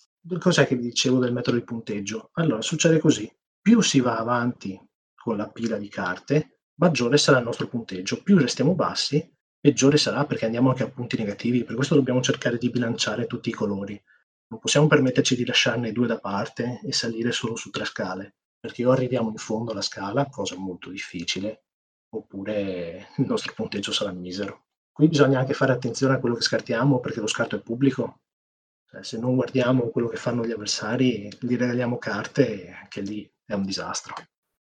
cos'è che vi dicevo del metodo di punteggio? Allora, succede così. Più si va avanti con la pila di carte, maggiore sarà il nostro punteggio. Più restiamo bassi, peggiore sarà, perché andiamo anche a punti negativi. Per questo dobbiamo cercare di bilanciare tutti i colori. Non possiamo permetterci di lasciarne 2 da parte e salire solo su 3 scale, perché o arriviamo in fondo alla scala, cosa molto difficile, oppure il nostro punteggio sarà misero. Qui bisogna anche fare attenzione a quello che scartiamo, perché lo scarto è pubblico. Se non guardiamo quello che fanno gli avversari, gli regaliamo carte, anche lì è un disastro.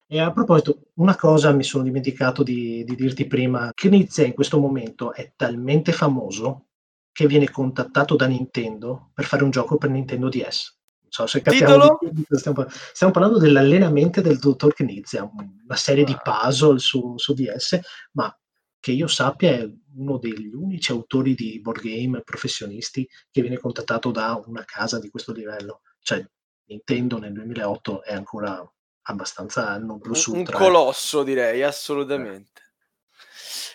E a proposito, una cosa mi sono dimenticato di dirti prima, che Knizia in questo momento è talmente famoso che viene contattato da Nintendo per fare un gioco per Nintendo DS. Non so se capiamo di cosa stiamo parlando dell'allenamento del dottor Knizia, una serie di puzzle su DS, ma che io sappia è uno degli unici autori di board game professionisti che viene contattato da una casa di questo livello. Cioè, Nintendo nel 2008 è ancora abbastanza non plus ultra. Un colosso, direi, assolutamente.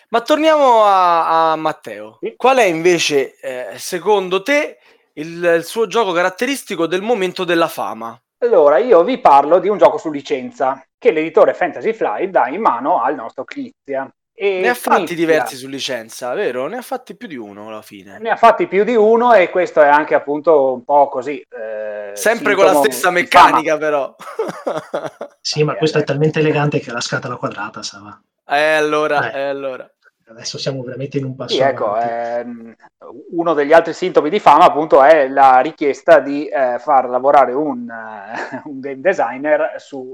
Ma torniamo a Matteo. Qual è invece, secondo te, il suo gioco caratteristico del momento della fama? Allora, io vi parlo di un gioco su licenza che l'editore Fantasy Flight dà in mano al nostro Knizia. E ne ha fatti diversi su licenza, vero? Ne ha fatti più di uno alla fine. Ne ha fatti più di uno e questo è anche appunto un po' così. Sempre con la stessa meccanica però. Sì, ma questo è talmente elegante che è la scatola quadrata, Sava. Allora. Adesso siamo veramente in un passo avanti. Uno degli altri sintomi di fama appunto è la richiesta di far lavorare un game designer su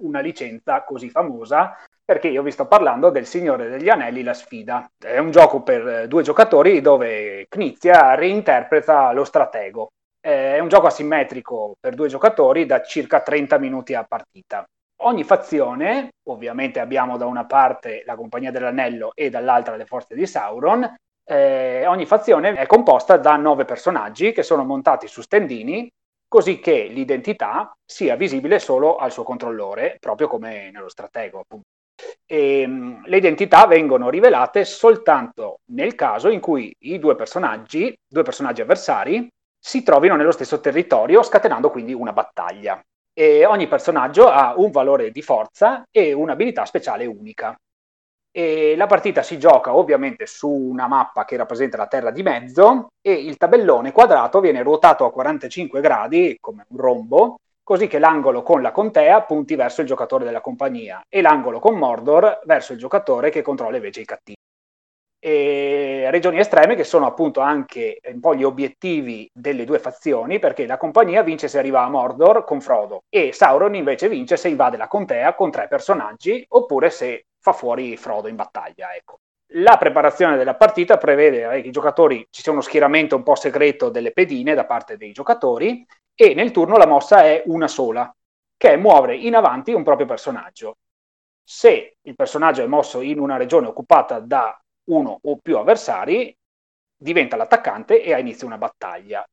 una licenza così famosa, perché io vi sto parlando del Signore degli Anelli, la sfida. È un gioco per 2 giocatori dove Knizia reinterpreta lo stratego. È un gioco asimmetrico per 2 giocatori da circa 30 minuti a partita. Ogni fazione, ovviamente abbiamo da una parte la Compagnia dell'Anello e dall'altra le forze di Sauron, ogni fazione è composta da 9 personaggi che sono montati su stendini, così che l'identità sia visibile solo al suo controllore, proprio come nello stratego, appunto. Le identità vengono rivelate soltanto nel caso in cui i due personaggi avversari, si trovino nello stesso territorio, scatenando quindi una battaglia. E ogni personaggio ha un valore di forza e un'abilità speciale unica. E la partita si gioca ovviamente su una mappa che rappresenta la terra di mezzo e il tabellone quadrato viene ruotato a 45 gradi come un rombo, così che l'angolo con la contea punti verso il giocatore della compagnia e l'angolo con Mordor verso il giocatore che controlla invece i cattivi. E regioni estreme che sono appunto anche un po' gli obiettivi delle due fazioni, perché la compagnia vince se arriva a Mordor con Frodo e Sauron invece vince se invade la contea con 3 personaggi oppure se fa fuori Frodo in battaglia, ecco. La preparazione della partita prevede che i giocatori ci sia uno schieramento un po' segreto delle pedine da parte dei giocatori e nel turno la mossa è una sola, che è muovere in avanti un proprio personaggio. Se il personaggio è mosso in una regione occupata da uno o più avversari, diventa l'attaccante e ha inizio una battaglia.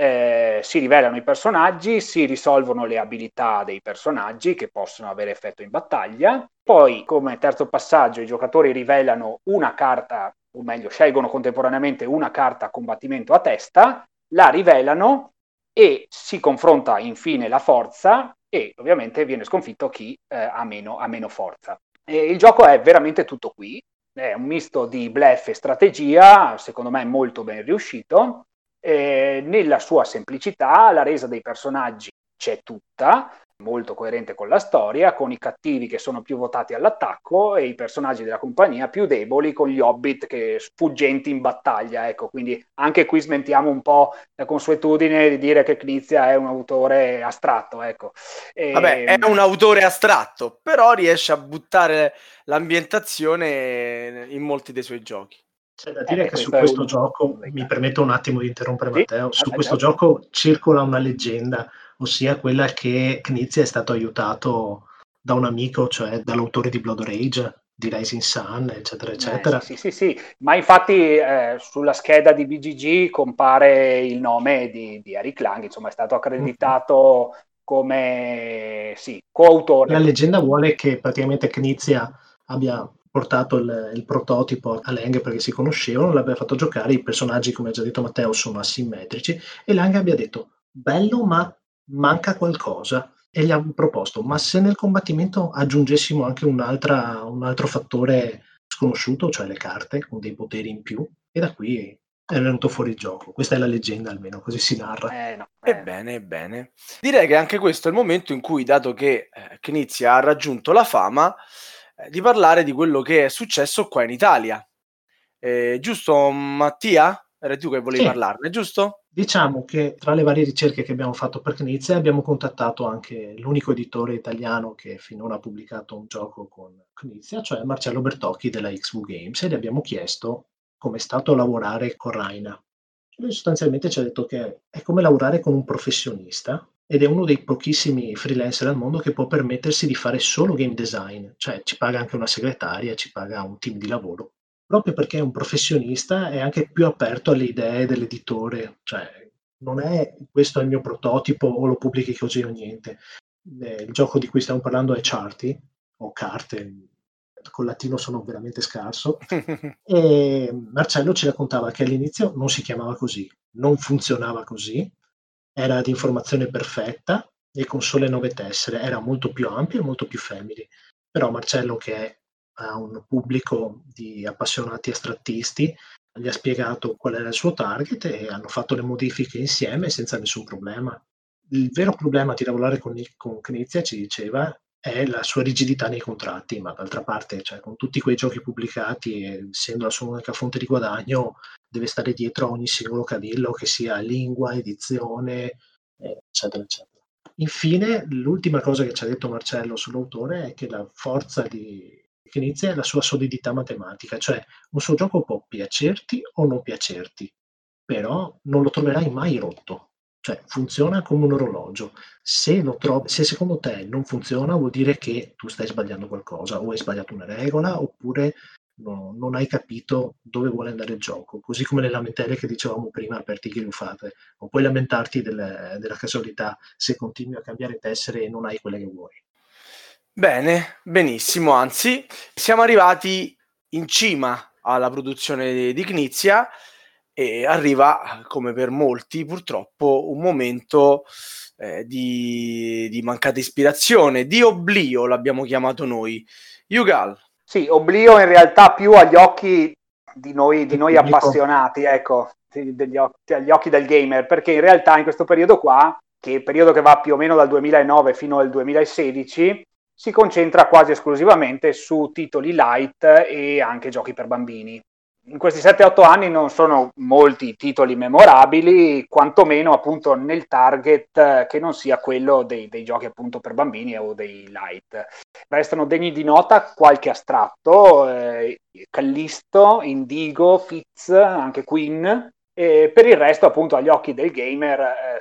Si rivelano i personaggi, si risolvono le abilità dei personaggi che possono avere effetto in battaglia. Poi, come terzo passaggio, i giocatori rivelano una carta, o meglio, scelgono contemporaneamente una carta a combattimento a testa, la rivelano e si confronta infine la forza e ovviamente viene sconfitto chi ha meno forza. Il gioco è veramente tutto qui. È un misto di bluff e strategia, secondo me molto ben riuscito. Nella sua semplicità, la resa dei personaggi c'è tutta, molto coerente con la storia, con i cattivi che sono più votati all'attacco e i personaggi della compagnia più deboli, con gli hobbit che sfuggenti in battaglia. Ecco, quindi anche qui smentiamo un po' la consuetudine di dire che Knizia è un autore astratto. Ecco. Vabbè, è un autore astratto, però riesce a buttare l'ambientazione in molti dei suoi giochi. C'è da dire che su questo gioco, mi permetto un attimo di interrompere, sì, Matteo, su questo gioco circola una leggenda, ossia quella che Knizia è stato aiutato da un amico, cioè dall'autore di Blood Rage, di Rising Sun, eccetera, eccetera. Sì, ma infatti sulla scheda di BGG compare il nome di Eric Lang, insomma è stato accreditato come coautore. La leggenda vuole che praticamente Knizia abbia portato il prototipo a Lang perché si conoscevano, l'abbia fatto giocare, i personaggi come ha già detto Matteo sono asimmetrici e Lang abbia detto bello ma manca qualcosa e gli ha proposto ma se nel combattimento aggiungessimo anche un altro fattore sconosciuto, cioè le carte con dei poteri in più, e da qui è venuto fuori il gioco. Questa è la leggenda, almeno così si narra. Ebbene, direi che anche questo è il momento in cui, dato che Knizia ha raggiunto la fama, di parlare di quello che è successo qua in Italia. Giusto, Mattia? Era tu che volevi parlarne, giusto? Diciamo che tra le varie ricerche che abbiamo fatto per Knizia abbiamo contattato anche l'unico editore italiano che finora ha pubblicato un gioco con Knizia, cioè Marcello Bertocchi della XV Games, e gli abbiamo chiesto com'è stato lavorare con Rainer. Lui sostanzialmente ci ha detto che è come lavorare con un professionista, ed è uno dei pochissimi freelancer al mondo che può permettersi di fare solo game design, cioè ci paga anche una segretaria, ci paga un team di lavoro, proprio perché è un professionista, è anche più aperto alle idee dell'editore, cioè non è questo è il mio prototipo o lo pubblichi così o niente. Il gioco di cui stiamo parlando è Charti, o Carte, col latino sono veramente scarso, e Marcello ci raccontava che all'inizio non si chiamava così, non funzionava così, era di informazione perfetta e con sole 9 tessere, era molto più ampio e molto più femminile. Però Marcello, che ha un pubblico di appassionati astrattisti, gli ha spiegato qual era il suo target e hanno fatto le modifiche insieme senza nessun problema. Il vero problema di lavorare con Knizia, ci diceva, è la sua rigidità nei contratti, ma d'altra parte, cioè, con tutti quei giochi pubblicati, essendo la sua unica fonte di guadagno, deve stare dietro a ogni singolo cavillo, che sia lingua, edizione, eccetera, eccetera. Infine, l'ultima cosa che ci ha detto Marcello sull'autore è che la forza di Knizia è la sua solidità matematica, cioè un suo gioco può piacerti o non piacerti, però non lo troverai mai rotto. Cioè, funziona come un orologio. Se secondo te non funziona, vuol dire che tu stai sbagliando qualcosa, o hai sbagliato una regola, oppure non hai capito dove vuole andare il gioco. Così come le lamentele che dicevamo prima per Tigri e Eufrate. Non puoi lamentarti della casualità se continui a cambiare tessere e non hai quelle che vuoi. Bene, benissimo, anzi, siamo arrivati in cima alla produzione di Knizia e arriva, come per molti purtroppo, un momento di mancata ispirazione, di oblio l'abbiamo chiamato noi. Yugal. Sì, oblio in realtà più agli occhi di noi appassionati, ecco, agli occhi del gamer, perché in realtà in questo periodo qua, che è il periodo che va più o meno dal 2009 fino al 2016, si concentra quasi esclusivamente su titoli light e anche giochi per bambini. In questi 7-8 anni non sono molti titoli memorabili, quantomeno appunto nel target che non sia quello dei giochi appunto per bambini o dei light. Restano degni di nota qualche astratto, Callisto, Indigo, Fitz, anche Queen. E per il resto, appunto, agli occhi del gamer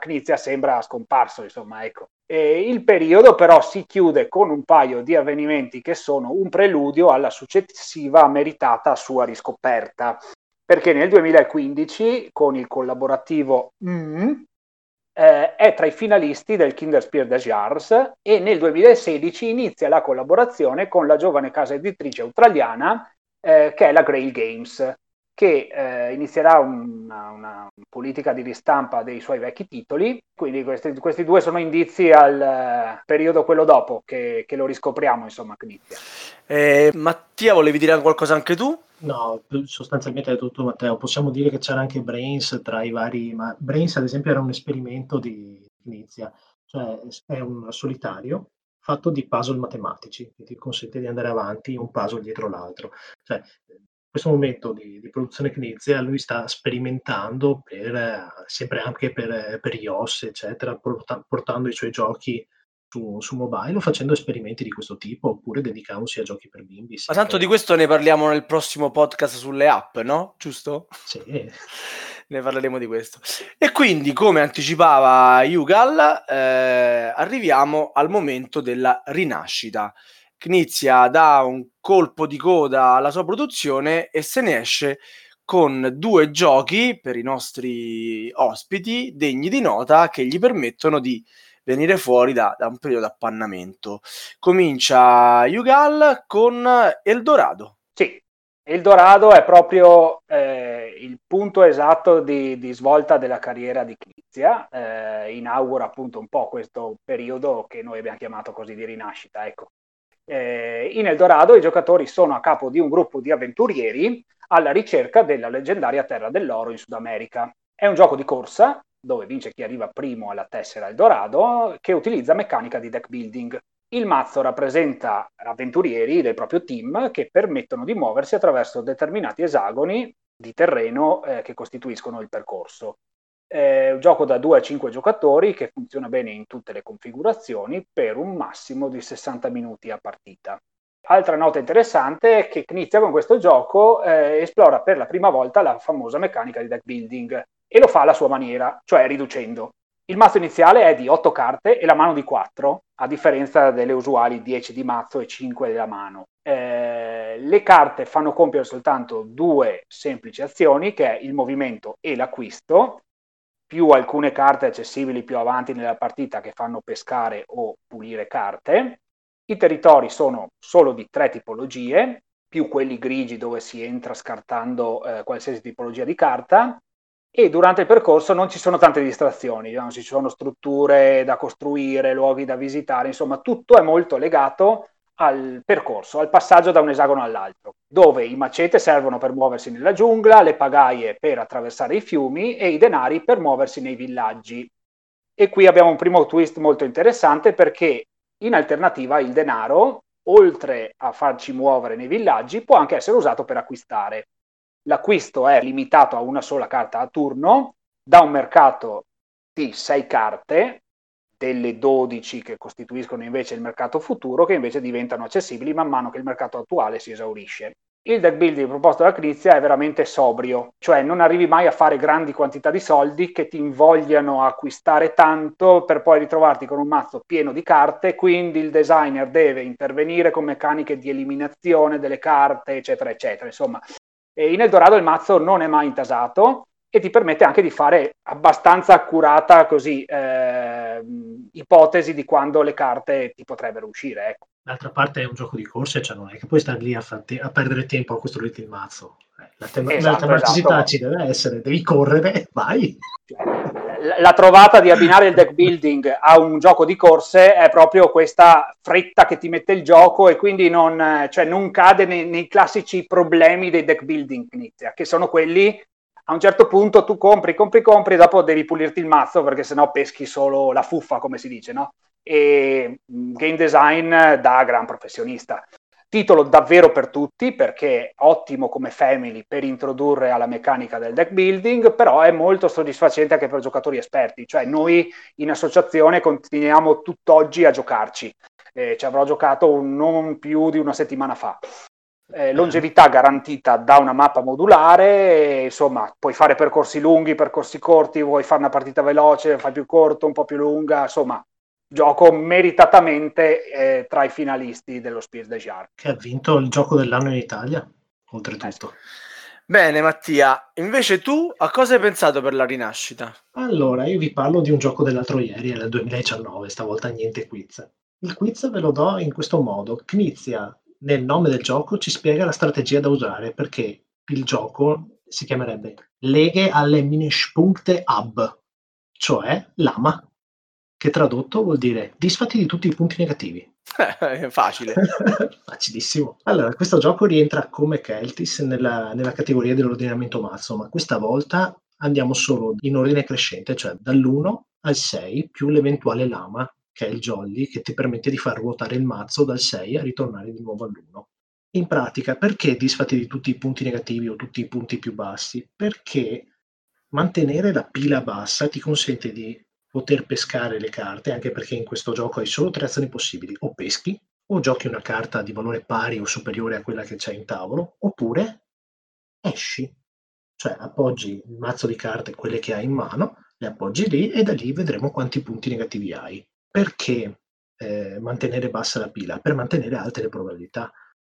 Knizia sembra scomparso, insomma, ecco. E il periodo però si chiude con un paio di avvenimenti che sono un preludio alla successiva meritata sua riscoperta, perché nel 2015, con il collaborativo è tra i finalisti del Kinderspiel des Jahres, e nel 2016 inizia la collaborazione con la giovane casa editrice australiana che è la Grail Games, che inizierà una politica di ristampa dei suoi vecchi titoli. Quindi questi due sono indizi al periodo quello dopo, che lo riscopriamo, insomma, Knizia. Mattia, volevi dire qualcosa anche tu? No, sostanzialmente è tutto, Matteo. Possiamo dire che c'era anche Brains tra i vari... Ma Brains, ad esempio, era un esperimento di Knizia. Cioè, è un solitario fatto di puzzle matematici, che ti consente di andare avanti un puzzle dietro l'altro. Cioè... questo momento di produzione Knizia, lui sta sperimentando sempre anche per iOS, eccetera, portando i suoi giochi su mobile o facendo esperimenti di questo tipo, oppure dedicandosi a giochi per bimbi. Ma tanto di questo ne parliamo nel prossimo podcast sulle app, no? Giusto? Sì. Ne parleremo di questo. E quindi, come anticipava Yugal, arriviamo al momento della rinascita. Knizia dà un colpo di coda alla sua produzione e se ne esce con due giochi per i nostri ospiti degni di nota, che gli permettono di venire fuori da un periodo di appannamento. Comincia Yugal con Eldorado. Sì, Eldorado è proprio il punto esatto di svolta della carriera di Knizia, inaugura appunto un po' questo periodo che noi abbiamo chiamato così di rinascita, ecco. In Eldorado i giocatori sono a capo di un gruppo di avventurieri alla ricerca della leggendaria Terra dell'Oro in Sud America. È un gioco di corsa, dove vince chi arriva primo alla tessera Eldorado, che utilizza meccanica di deck building. Il mazzo rappresenta avventurieri del proprio team che permettono di muoversi attraverso determinati esagoni di terreno che costituiscono il percorso. È un gioco da 2 a 5 giocatori che funziona bene in tutte le configurazioni, per un massimo di 60 minuti a partita. Altra nota interessante è che Knizia con questo gioco esplora per la prima volta la famosa meccanica di deck building, e lo fa alla sua maniera, cioè riducendo. Il mazzo iniziale è di 8 carte e la mano di 4, a differenza delle usuali 10 di mazzo e 5 della mano. Le carte fanno compiere soltanto 2 semplici azioni, che è il movimento e l'acquisto, più alcune carte accessibili più avanti nella partita che fanno pescare o pulire carte. I territori sono solo di 3 tipologie, più quelli grigi dove si entra scartando qualsiasi tipologia di carta, e durante il percorso non ci sono tante distrazioni, non ci sono strutture da costruire, luoghi da visitare, insomma tutto è molto legato al percorso, al passaggio da un esagono all'altro, dove i macete servono per muoversi nella giungla, le pagaie per attraversare i fiumi e i denari per muoversi nei villaggi. E qui abbiamo un primo twist molto interessante, perché in alternativa il denaro, oltre a farci muovere nei villaggi, può anche essere usato per acquistare. L'acquisto è limitato a una sola carta a turno, da un mercato di 6 carte, delle 12 che costituiscono invece il mercato futuro, che invece diventano accessibili man mano che il mercato attuale si esaurisce. Il deck building proposto da Knizia è veramente sobrio, cioè non arrivi mai a fare grandi quantità di soldi che ti invogliano a acquistare tanto per poi ritrovarti con un mazzo pieno di carte, quindi il designer deve intervenire con meccaniche di eliminazione delle carte, eccetera, eccetera. Insomma, in Eldorado il mazzo non è mai intasato, e ti permette anche di fare abbastanza accurata così ipotesi di quando le carte ti potrebbero uscire, ecco. D'altra parte è un gioco di corse, cioè non è che puoi stare lì a perdere tempo a costruirti il mazzo. La tematicità ci deve essere, devi correre, vai. La trovata di abbinare il deck building a un gioco di corse è proprio questa fretta che ti mette il gioco, e quindi non cade nei classici problemi dei deck building, che sono quelli, a un certo punto tu compri e dopo devi pulirti il mazzo perché sennò peschi solo la fuffa, come si dice, no? E game design da gran professionista. Titolo davvero per tutti, perché è ottimo come family per introdurre alla meccanica del deck building, però è molto soddisfacente anche per giocatori esperti, cioè noi in associazione continuiamo tutt'oggi a giocarci, ci avrò giocato non più di una settimana fa. Longevità garantita da una mappa modulare, insomma puoi fare percorsi lunghi, percorsi corti, vuoi fare una partita veloce, fai più corto, un po' più lunga, insomma gioco meritatamente tra i finalisti dello Spiel des Jahres, che ha vinto il gioco dell'anno in Italia oltretutto. Bene Mattia, invece tu a cosa hai pensato per la rinascita? Allora, io vi parlo di un gioco dell'altro ieri, era il 2019, stavolta niente quiz. Il quiz ve lo do in questo modo: Knizia, nel nome del gioco, ci spiega la strategia da usare, perché il gioco si chiamerebbe Lege alle Minishpunkte ab, cioè Lama, che tradotto vuol dire disfatti di tutti i punti negativi. Facile. Facilissimo. Allora, questo gioco rientra come Keltis nella categoria dell'ordinamento mazzo, ma questa volta andiamo solo in ordine crescente, cioè dall'1 al 6 più l'eventuale lama, che è il jolly, che ti permette di far ruotare il mazzo dal 6 a ritornare di nuovo all'1. In pratica, perché disfatti di tutti i punti negativi o tutti i punti più bassi? Perché mantenere la pila bassa ti consente di poter pescare le carte, anche perché in questo gioco hai solo 3 azioni possibili: o peschi, o giochi una carta di valore pari o superiore a quella che c'è in tavolo, oppure esci, cioè appoggi il mazzo di carte, quelle che hai in mano, le appoggi lì e da lì vedremo quanti punti negativi hai. Perché mantenere bassa la pila? Per mantenere alte le probabilità.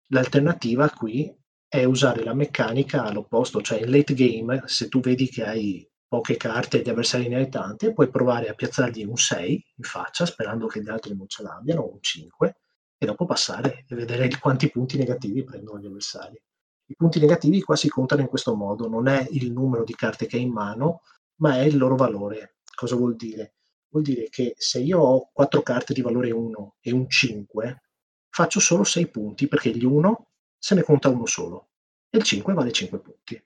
L'alternativa qui è usare la meccanica all'opposto, cioè in late game, se tu vedi che hai poche carte e gli avversari ne hai tante, puoi provare a piazzargli un 6 in faccia, sperando che gli altri non ce l'abbiano, un 5, e dopo passare e vedere quanti punti negativi prendono gli avversari. I punti negativi qua si contano in questo modo: non è il numero di carte che hai in mano, ma è il loro valore. Cosa vuol dire? Vuol dire che se io ho 4 carte di valore 1 e un 5, faccio solo 6 punti, perché gli 1 se ne conta uno solo, e il 5 vale 5 punti.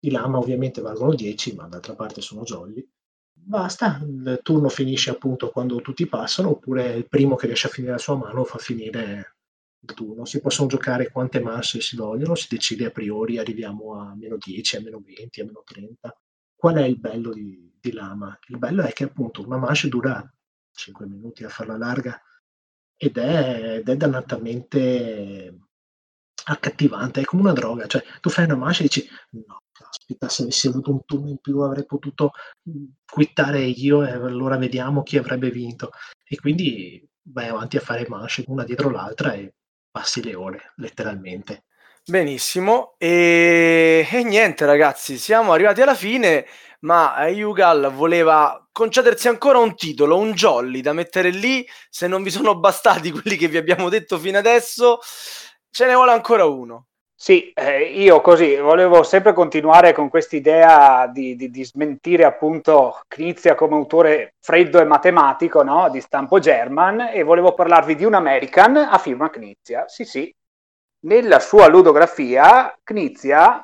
I lama ovviamente valgono 10, ma d'altra parte sono jolly. Basta, il turno finisce appunto quando tutti passano, oppure il primo che riesce a finire la sua mano fa finire il turno. Si possono giocare quante masse si vogliono, si decide a priori, arriviamo a meno 10, a meno 20, a meno 30. Qual è il bello di lama? Il bello è che appunto una manche dura 5 minuti a farla larga ed è dannatamente accattivante, è come una droga, cioè tu fai una manche e dici no, aspetta, se avessi avuto un turno in più avrei potuto quittare io e allora vediamo chi avrebbe vinto, e quindi vai avanti a fare manche una dietro l'altra e passi le ore letteralmente. Benissimo, e niente ragazzi, siamo arrivati alla fine, ma Yugal voleva concedersi ancora un titolo, un jolly da mettere lì. Se non vi sono bastati quelli che vi abbiamo detto fino adesso, ce ne vuole ancora uno. Sì, io così volevo sempre continuare con quest'idea di smentire appunto Knizia come autore freddo e matematico, no? Di stampo German, e volevo parlarvi di un American a firma Knizia. Sì, nella sua ludografia Knizia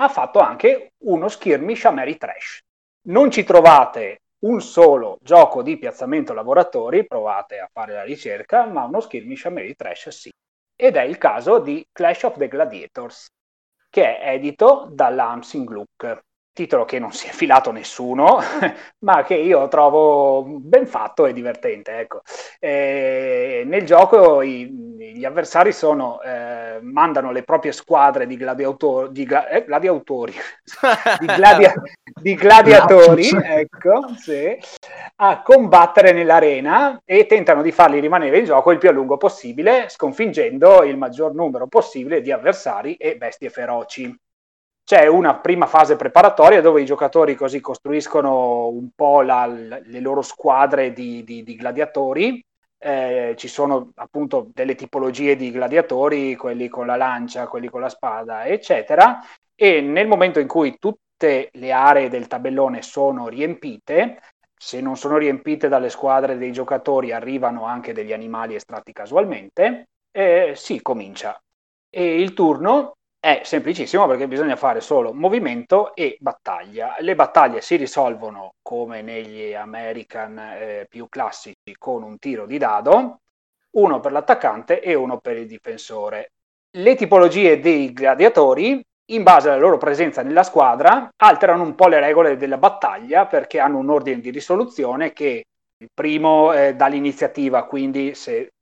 ha fatto anche uno skirmish Ameritrash. Non ci trovate un solo gioco di piazzamento lavoratori, provate a fare la ricerca, ma uno skirmish Ameritrash sì. Ed è il caso di Clash of the Gladiators, che è edito dall'Amsingluck, titolo che non si è filato nessuno, ma che io trovo ben fatto e divertente. Ecco. Nel gioco gli avversari mandano le proprie squadre gladiatori ecco, sì, a combattere nell'arena, e tentano di farli rimanere in gioco il più a lungo possibile, sconfiggendo il maggior numero possibile di avversari e bestie feroci. c'è una prima fase preparatoria dove i giocatori così costruiscono un po' le loro squadre di gladiatori. Ci sono appunto delle tipologie di gladiatori, quelli con la lancia, quelli con la spada, eccetera, e nel momento in cui tutte le aree del tabellone sono riempite, se non sono riempite dalle squadre dei giocatori arrivano anche degli animali estratti casualmente, si comincia. E il turno è semplicissimo perché bisogna fare solo movimento e battaglia. Le battaglie si risolvono come negli American più classici con un tiro di dado, uno per l'attaccante e uno per il difensore. Le tipologie dei gladiatori, in base alla loro presenza nella squadra, alterano un po' le regole della battaglia perché hanno un ordine di risoluzione che il primo dà l'iniziativa, quindi se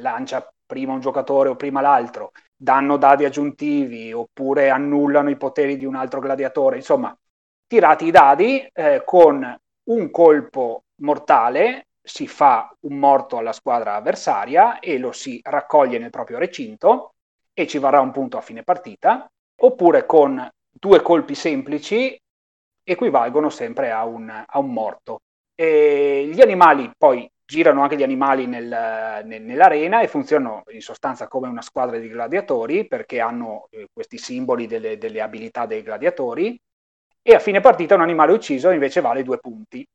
lancia prima un giocatore o prima l'altro, danno dadi aggiuntivi oppure annullano i poteri di un altro gladiatore. Insomma, tirati i dadi, con un colpo mortale si fa un morto alla squadra avversaria e lo si raccoglie nel proprio recinto e ci varrà un punto a fine partita, oppure con due colpi semplici equivalgono sempre a un morto. E gli animali poi girano anche gli animali nell'arena e funzionano in sostanza come una squadra di gladiatori perché hanno questi simboli delle abilità dei gladiatori, e a fine partita un animale ucciso invece vale 2 punti.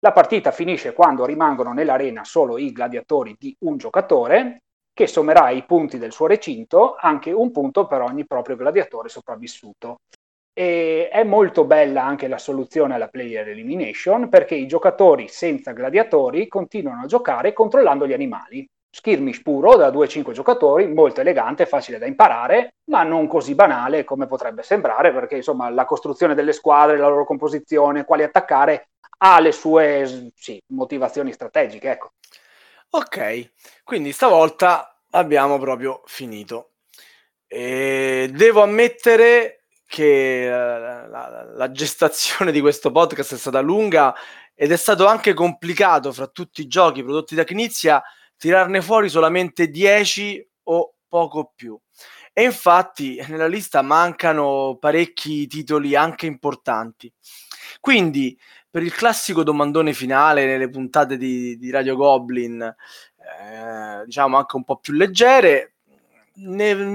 La partita finisce quando rimangono nell'arena solo i gladiatori di un giocatore che sommerà i punti del suo recinto, anche 1 punto per ogni proprio gladiatore sopravvissuto. E è molto bella anche la soluzione alla player elimination perché i giocatori senza gladiatori continuano a giocare controllando gli animali. Skirmish puro da 2-5 giocatori, molto elegante, facile da imparare, ma non così banale come potrebbe sembrare perché insomma la costruzione delle squadre, la loro composizione, quali attaccare, ha le sue motivazioni strategiche, ecco. Ok, quindi stavolta abbiamo proprio finito. E devo ammettere che la gestazione di questo podcast è stata lunga ed è stato anche complicato, fra tutti i giochi prodotti da Knizia, tirarne fuori solamente 10 o poco più, e infatti nella lista mancano parecchi titoli anche importanti. Quindi per il classico domandone finale nelle puntate di Radio Goblin, diciamo anche un po' più leggere,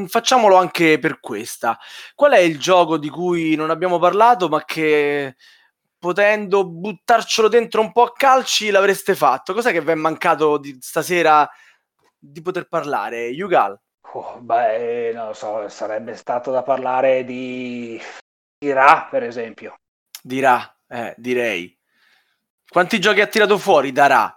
facciamolo anche per questa. Qual è il gioco di cui non abbiamo parlato ma che, potendo buttarcelo dentro un po' a calci, l'avreste fatto? Cos'è che vi è mancato di stasera di poter parlare? Yugal? Non lo so, sarebbe stato da parlare di Ra, per esempio. Di Ra, direi. Quanti giochi ha tirato fuori da Ra?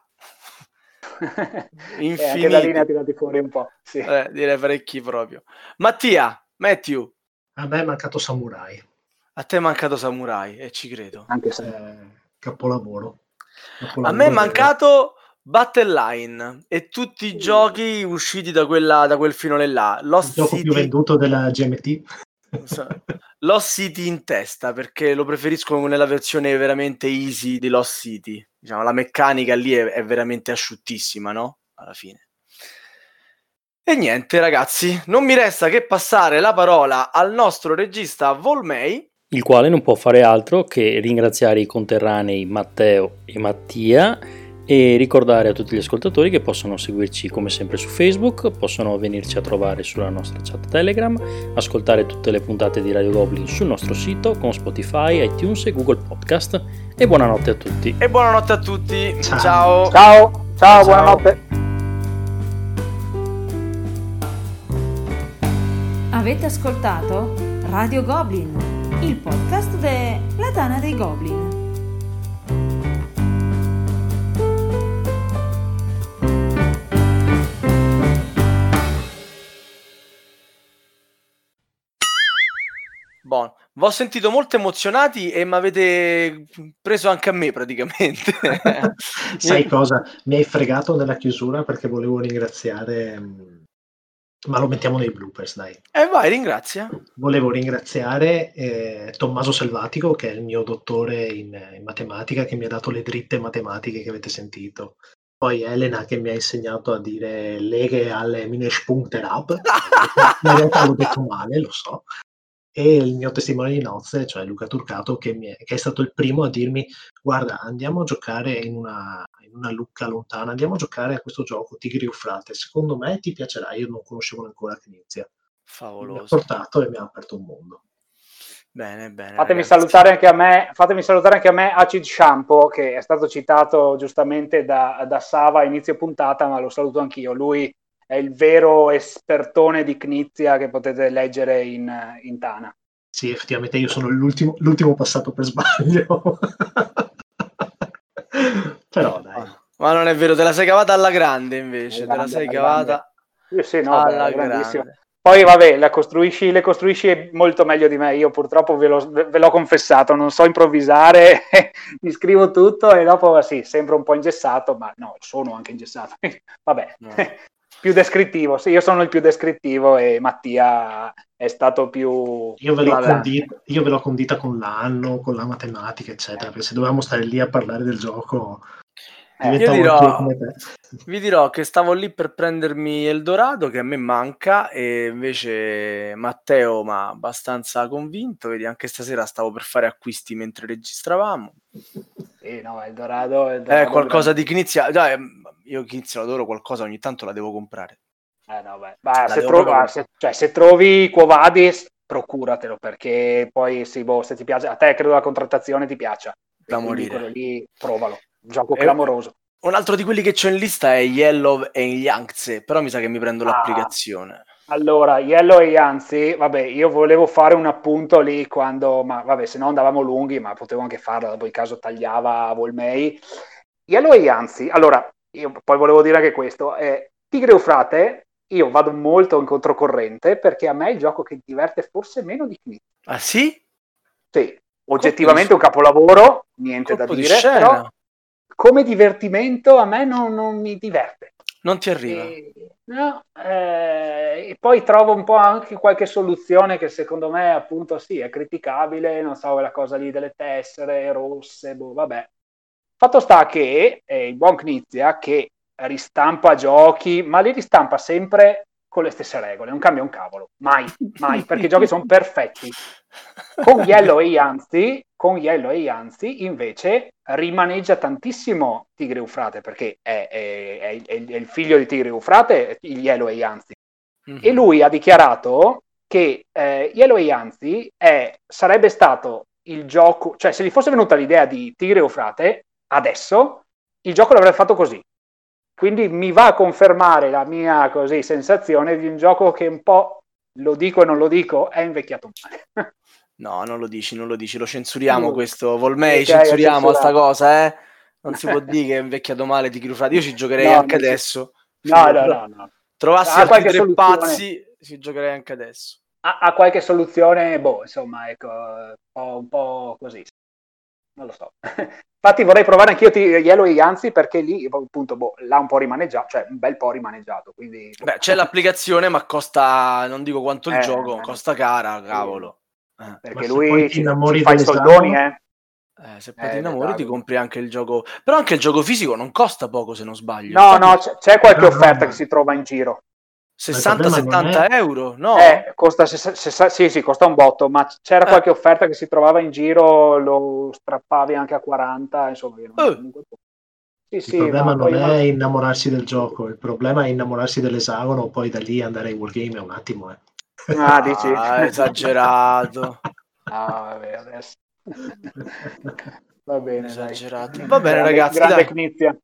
Anche la linea tirati fuori un po', sì. Direi parecchi proprio. Matthew. A me è mancato Samurai. A te è mancato Samurai, e ci credo. Anche se capolavoro. A me è mancato Battle Line e tutti i giochi usciti da quel finale là. Lost City, più venduto della GMT. Lost City in testa, perché lo preferisco nella versione veramente easy di Lost City. Diciamo, la meccanica lì è veramente asciuttissima, no? Alla fine. E niente, ragazzi, non mi resta che passare la parola al nostro regista Volmei, il quale non può fare altro che ringraziare i conterranei Matteo e Mattia e ricordare a tutti gli ascoltatori che possono seguirci come sempre su Facebook, possono venirci a trovare sulla nostra chat Telegram, ascoltare tutte le puntate di Radio Goblin sul nostro sito con Spotify, iTunes e Google Podcast. E buonanotte a tutti. Ciao. Ciao. Buonanotte. Avete ascoltato Radio Goblin, il podcast della Tana dei Goblin. V'ho sentito molto emozionati e mi avete preso anche a me praticamente. Sai cosa? Mi hai fregato nella chiusura perché volevo ringraziare, ma lo mettiamo nei bloopers, dai. Vai, ringrazia. Volevo ringraziare Tommaso Selvatico, che è il mio dottore in matematica, che mi ha dato le dritte matematiche che avete sentito. Poi Elena, che mi ha insegnato a dire leghe alle Minespunkte Rab. In realtà l'ho detto male, lo so. e il mio testimone di nozze, cioè Luca Turcato, che è stato il primo a dirmi: guarda, andiamo a giocare in una lucca lontana, andiamo a giocare a questo gioco Tigri e Eufrate, secondo me ti piacerà. Io non conoscevo ancora Knizia. Favoloso. Mi ha portato e mi ha aperto un mondo. Bene, bene. Fatemi salutare anche a me Acid Shampoo, che è stato citato giustamente da Sava a inizio puntata, ma lo saluto anch'io. Lui è il vero espertone di Knizia che potete leggere in Tana. Sì, effettivamente io sono l'ultimo passato per sbaglio. Però dai. Ma non è vero, te la sei cavata alla grande invece, te la sei cavata alla grande. Poi vabbè, le costruisci molto meglio di me. Io purtroppo ve l'ho confessato, non so improvvisare, mi scrivo tutto e dopo sì, sembro un po' ingessato, ma no, sono anche ingessato. Vabbè, no. Più descrittivo, sì, io sono il più descrittivo e Mattia è stato più... Io ve l'ho condita con l'anno, con la matematica, eccetera, perché se dovevamo stare lì a parlare del gioco... Vi dirò che stavo lì per prendermi Eldorado, che a me manca, e invece Matteo m'ha abbastanza convinto. Vedi, anche stasera stavo per fare acquisti mentre registravamo. Sì, no, Eldorado qualcosa di Knizia. Dai, io Knizia adoro, qualcosa ogni tanto la devo comprare. No, beh. Ma se trovi Quo Vadis, procuratelo, perché poi sì, boh, se ti piace, a te credo la contrattazione ti piaccia. Da morire. Lì, provalo. Gioco clamoroso. Un altro di quelli che c'ho in lista è Yellow e Yangtze, però mi sa che mi prendo l'applicazione. Allora, Yellow e Yangtze, vabbè, io volevo fare un appunto lì quando, ma vabbè, se no andavamo lunghi, ma potevo anche farla, poi caso tagliava Volmei. Yellow e Yangtze, allora, io poi volevo dire anche questo, Tigri e Eufrate, io vado molto in controcorrente, perché a me è il gioco che diverte forse meno di Knizia. Ah sì? Sì, oggettivamente un capolavoro, niente da dire, però... come divertimento a me non mi diverte. Non ti arriva? E poi trovo un po' anche qualche soluzione che secondo me appunto sì, è criticabile, non so, la cosa lì delle tessere rosse, boh, vabbè. Fatto sta che il buon Knizia, che ristampa giochi, ma li ristampa sempre con le stesse regole, non cambia un cavolo, mai, perché i giochi sono perfetti. Con Yellow e Yangtze invece rimaneggia tantissimo Tigri e Eufrate, perché è il figlio di Tigri e Eufrate, Yellow e Yangtze. Mm-hmm. E lui ha dichiarato che Yellow e Yangtze sarebbe stato il gioco, cioè se gli fosse venuta l'idea di Tigri e Eufrate adesso, il gioco l'avrebbe fatto così. Quindi mi va a confermare la mia così sensazione di un gioco che un po', lo dico e non lo dico, è invecchiato male. No, non lo dici, lo censuriamo questo. Volmei, censuriamo sta cosa, eh? Non si può dire che è invecchiato male di Eufrate. Io ci giocherei anche adesso. No. Trovassi altri tre pazzi, ci giocherei anche adesso. Ha qualche soluzione, boh, insomma, ecco, un po' così. Non lo so. Infatti vorrei provare anch'io Yellow e Yangtze, perché lì appunto l'ha un po' rimaneggiato, cioè un bel po' rimaneggiato, quindi... Beh, c'è l'applicazione, ma costa, non dico quanto il gioco, costa cara, cavolo. Perché ma lui ti fa i soldoni, se poi ti innamori ti compri anche il gioco, però anche il gioco fisico non costa poco, se non sbaglio. No, c'è qualche offerta che si trova in giro. 60-70 euro? No, costa sì, costa un botto, ma c'era qualche offerta che si trovava in giro, lo strappavi anche a 40, insomma. Sì, il problema non è innamorarsi del gioco, il problema è innamorarsi dell'esagono, poi da lì andare ai wargame è un attimo. Dici? Esagerato. Vabbè, adesso. Va bene, esagerato. Va bene, ragazzi. Grande Knizia.